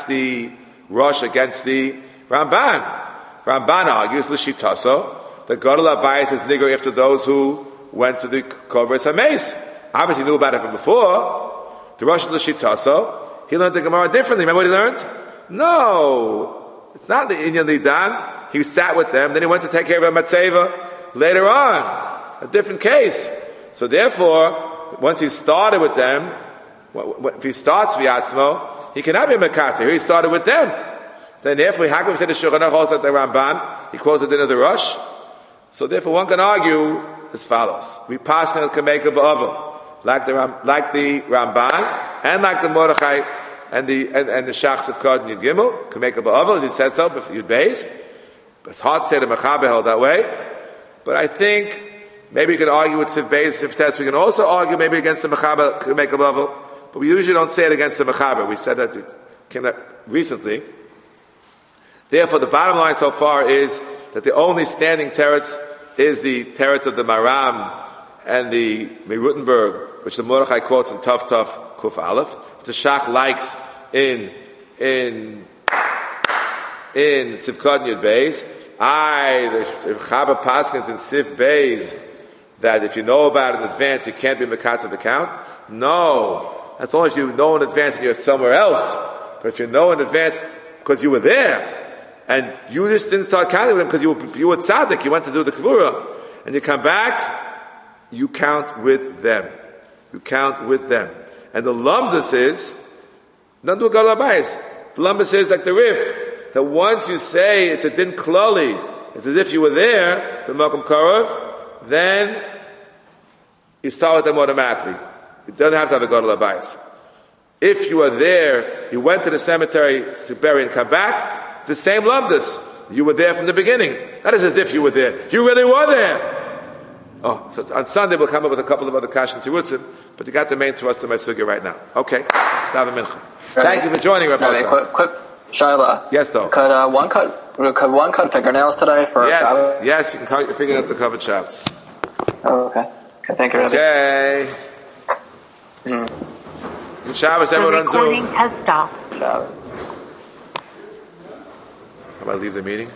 the rush against the Ramban. Ramban argues l'shitaso that Gadol Habayis is nigger after those who went to the Kovres HaMeis. Obviously he knew about it from before. The Rosh L'Shitaso, he learned the Gemara differently. Remember what he learned? No. It's not the Inyan Lidan. He sat with them, then he went to take care of a Matzeva later on. A different case. So therefore, once he started with them, if he starts V'yatzmo, he cannot be a Mekata. Here he started with them. Then therefore, Hakim said the Shulchan Aruch holds like the Ramban. He quotes the Din of the Rosh. So therefore, one can argue as follows: we pass on Kameka Ba'avel, like the Ramban, and like the Mordechai, and the Shachs of Kod and Yud Gimel. Kameka Ba'avel, as he says so, but Yud Beis. It's hard to say the Mechaber held that way, but I think maybe you can argue with Siv Beis, Siv Tes. We can also argue maybe against the Mechaber Kameka Ba'avel, but we usually don't say it against the Mechaber. We said that it came that recently. Therefore, the bottom line so far is that the only standing teretz is the teretz of the Maram and the Merutenberg, which the Mordechai quotes in Tuf Kuf Aleph, which the Shach likes in Sivkot Yud Beis. The Chaba Paskins in Siv Beis that if you know about it in advance, you can't be mekatz of the count? No. As long as you know in advance and you're somewhere else. But if you know in advance because you were there, and you just didn't start counting with them because you were tzaddik, you went to do the kavura, and you come back, you count with them. You count with them. And the lumdus is, not do galabayis. The lumdus is like the rif, that once you say it's a din klali, it's as if you were there, the Malkum Karov, then you start with them automatically. You don't have to have a galabayis. If you are there, you went to the cemetery to bury and come back, it's the same lumdus. You were there from the beginning. That is as if you were there. You really were there. Oh, so on Sunday we'll come up with a couple of other kash and tirutzim, but you got the main thrust of my sugya right now. Okay. Thank you for joining, Rabbi Osam. Quick shayla. Yes, though. Could one cut fingernails today for Shabbos? Yes, you can cut your fingernails to cover Shabbos. Oh, okay. Thank you, Rabbi. Okay. Shabbos, everyone on Zoom. How about I leave the meeting?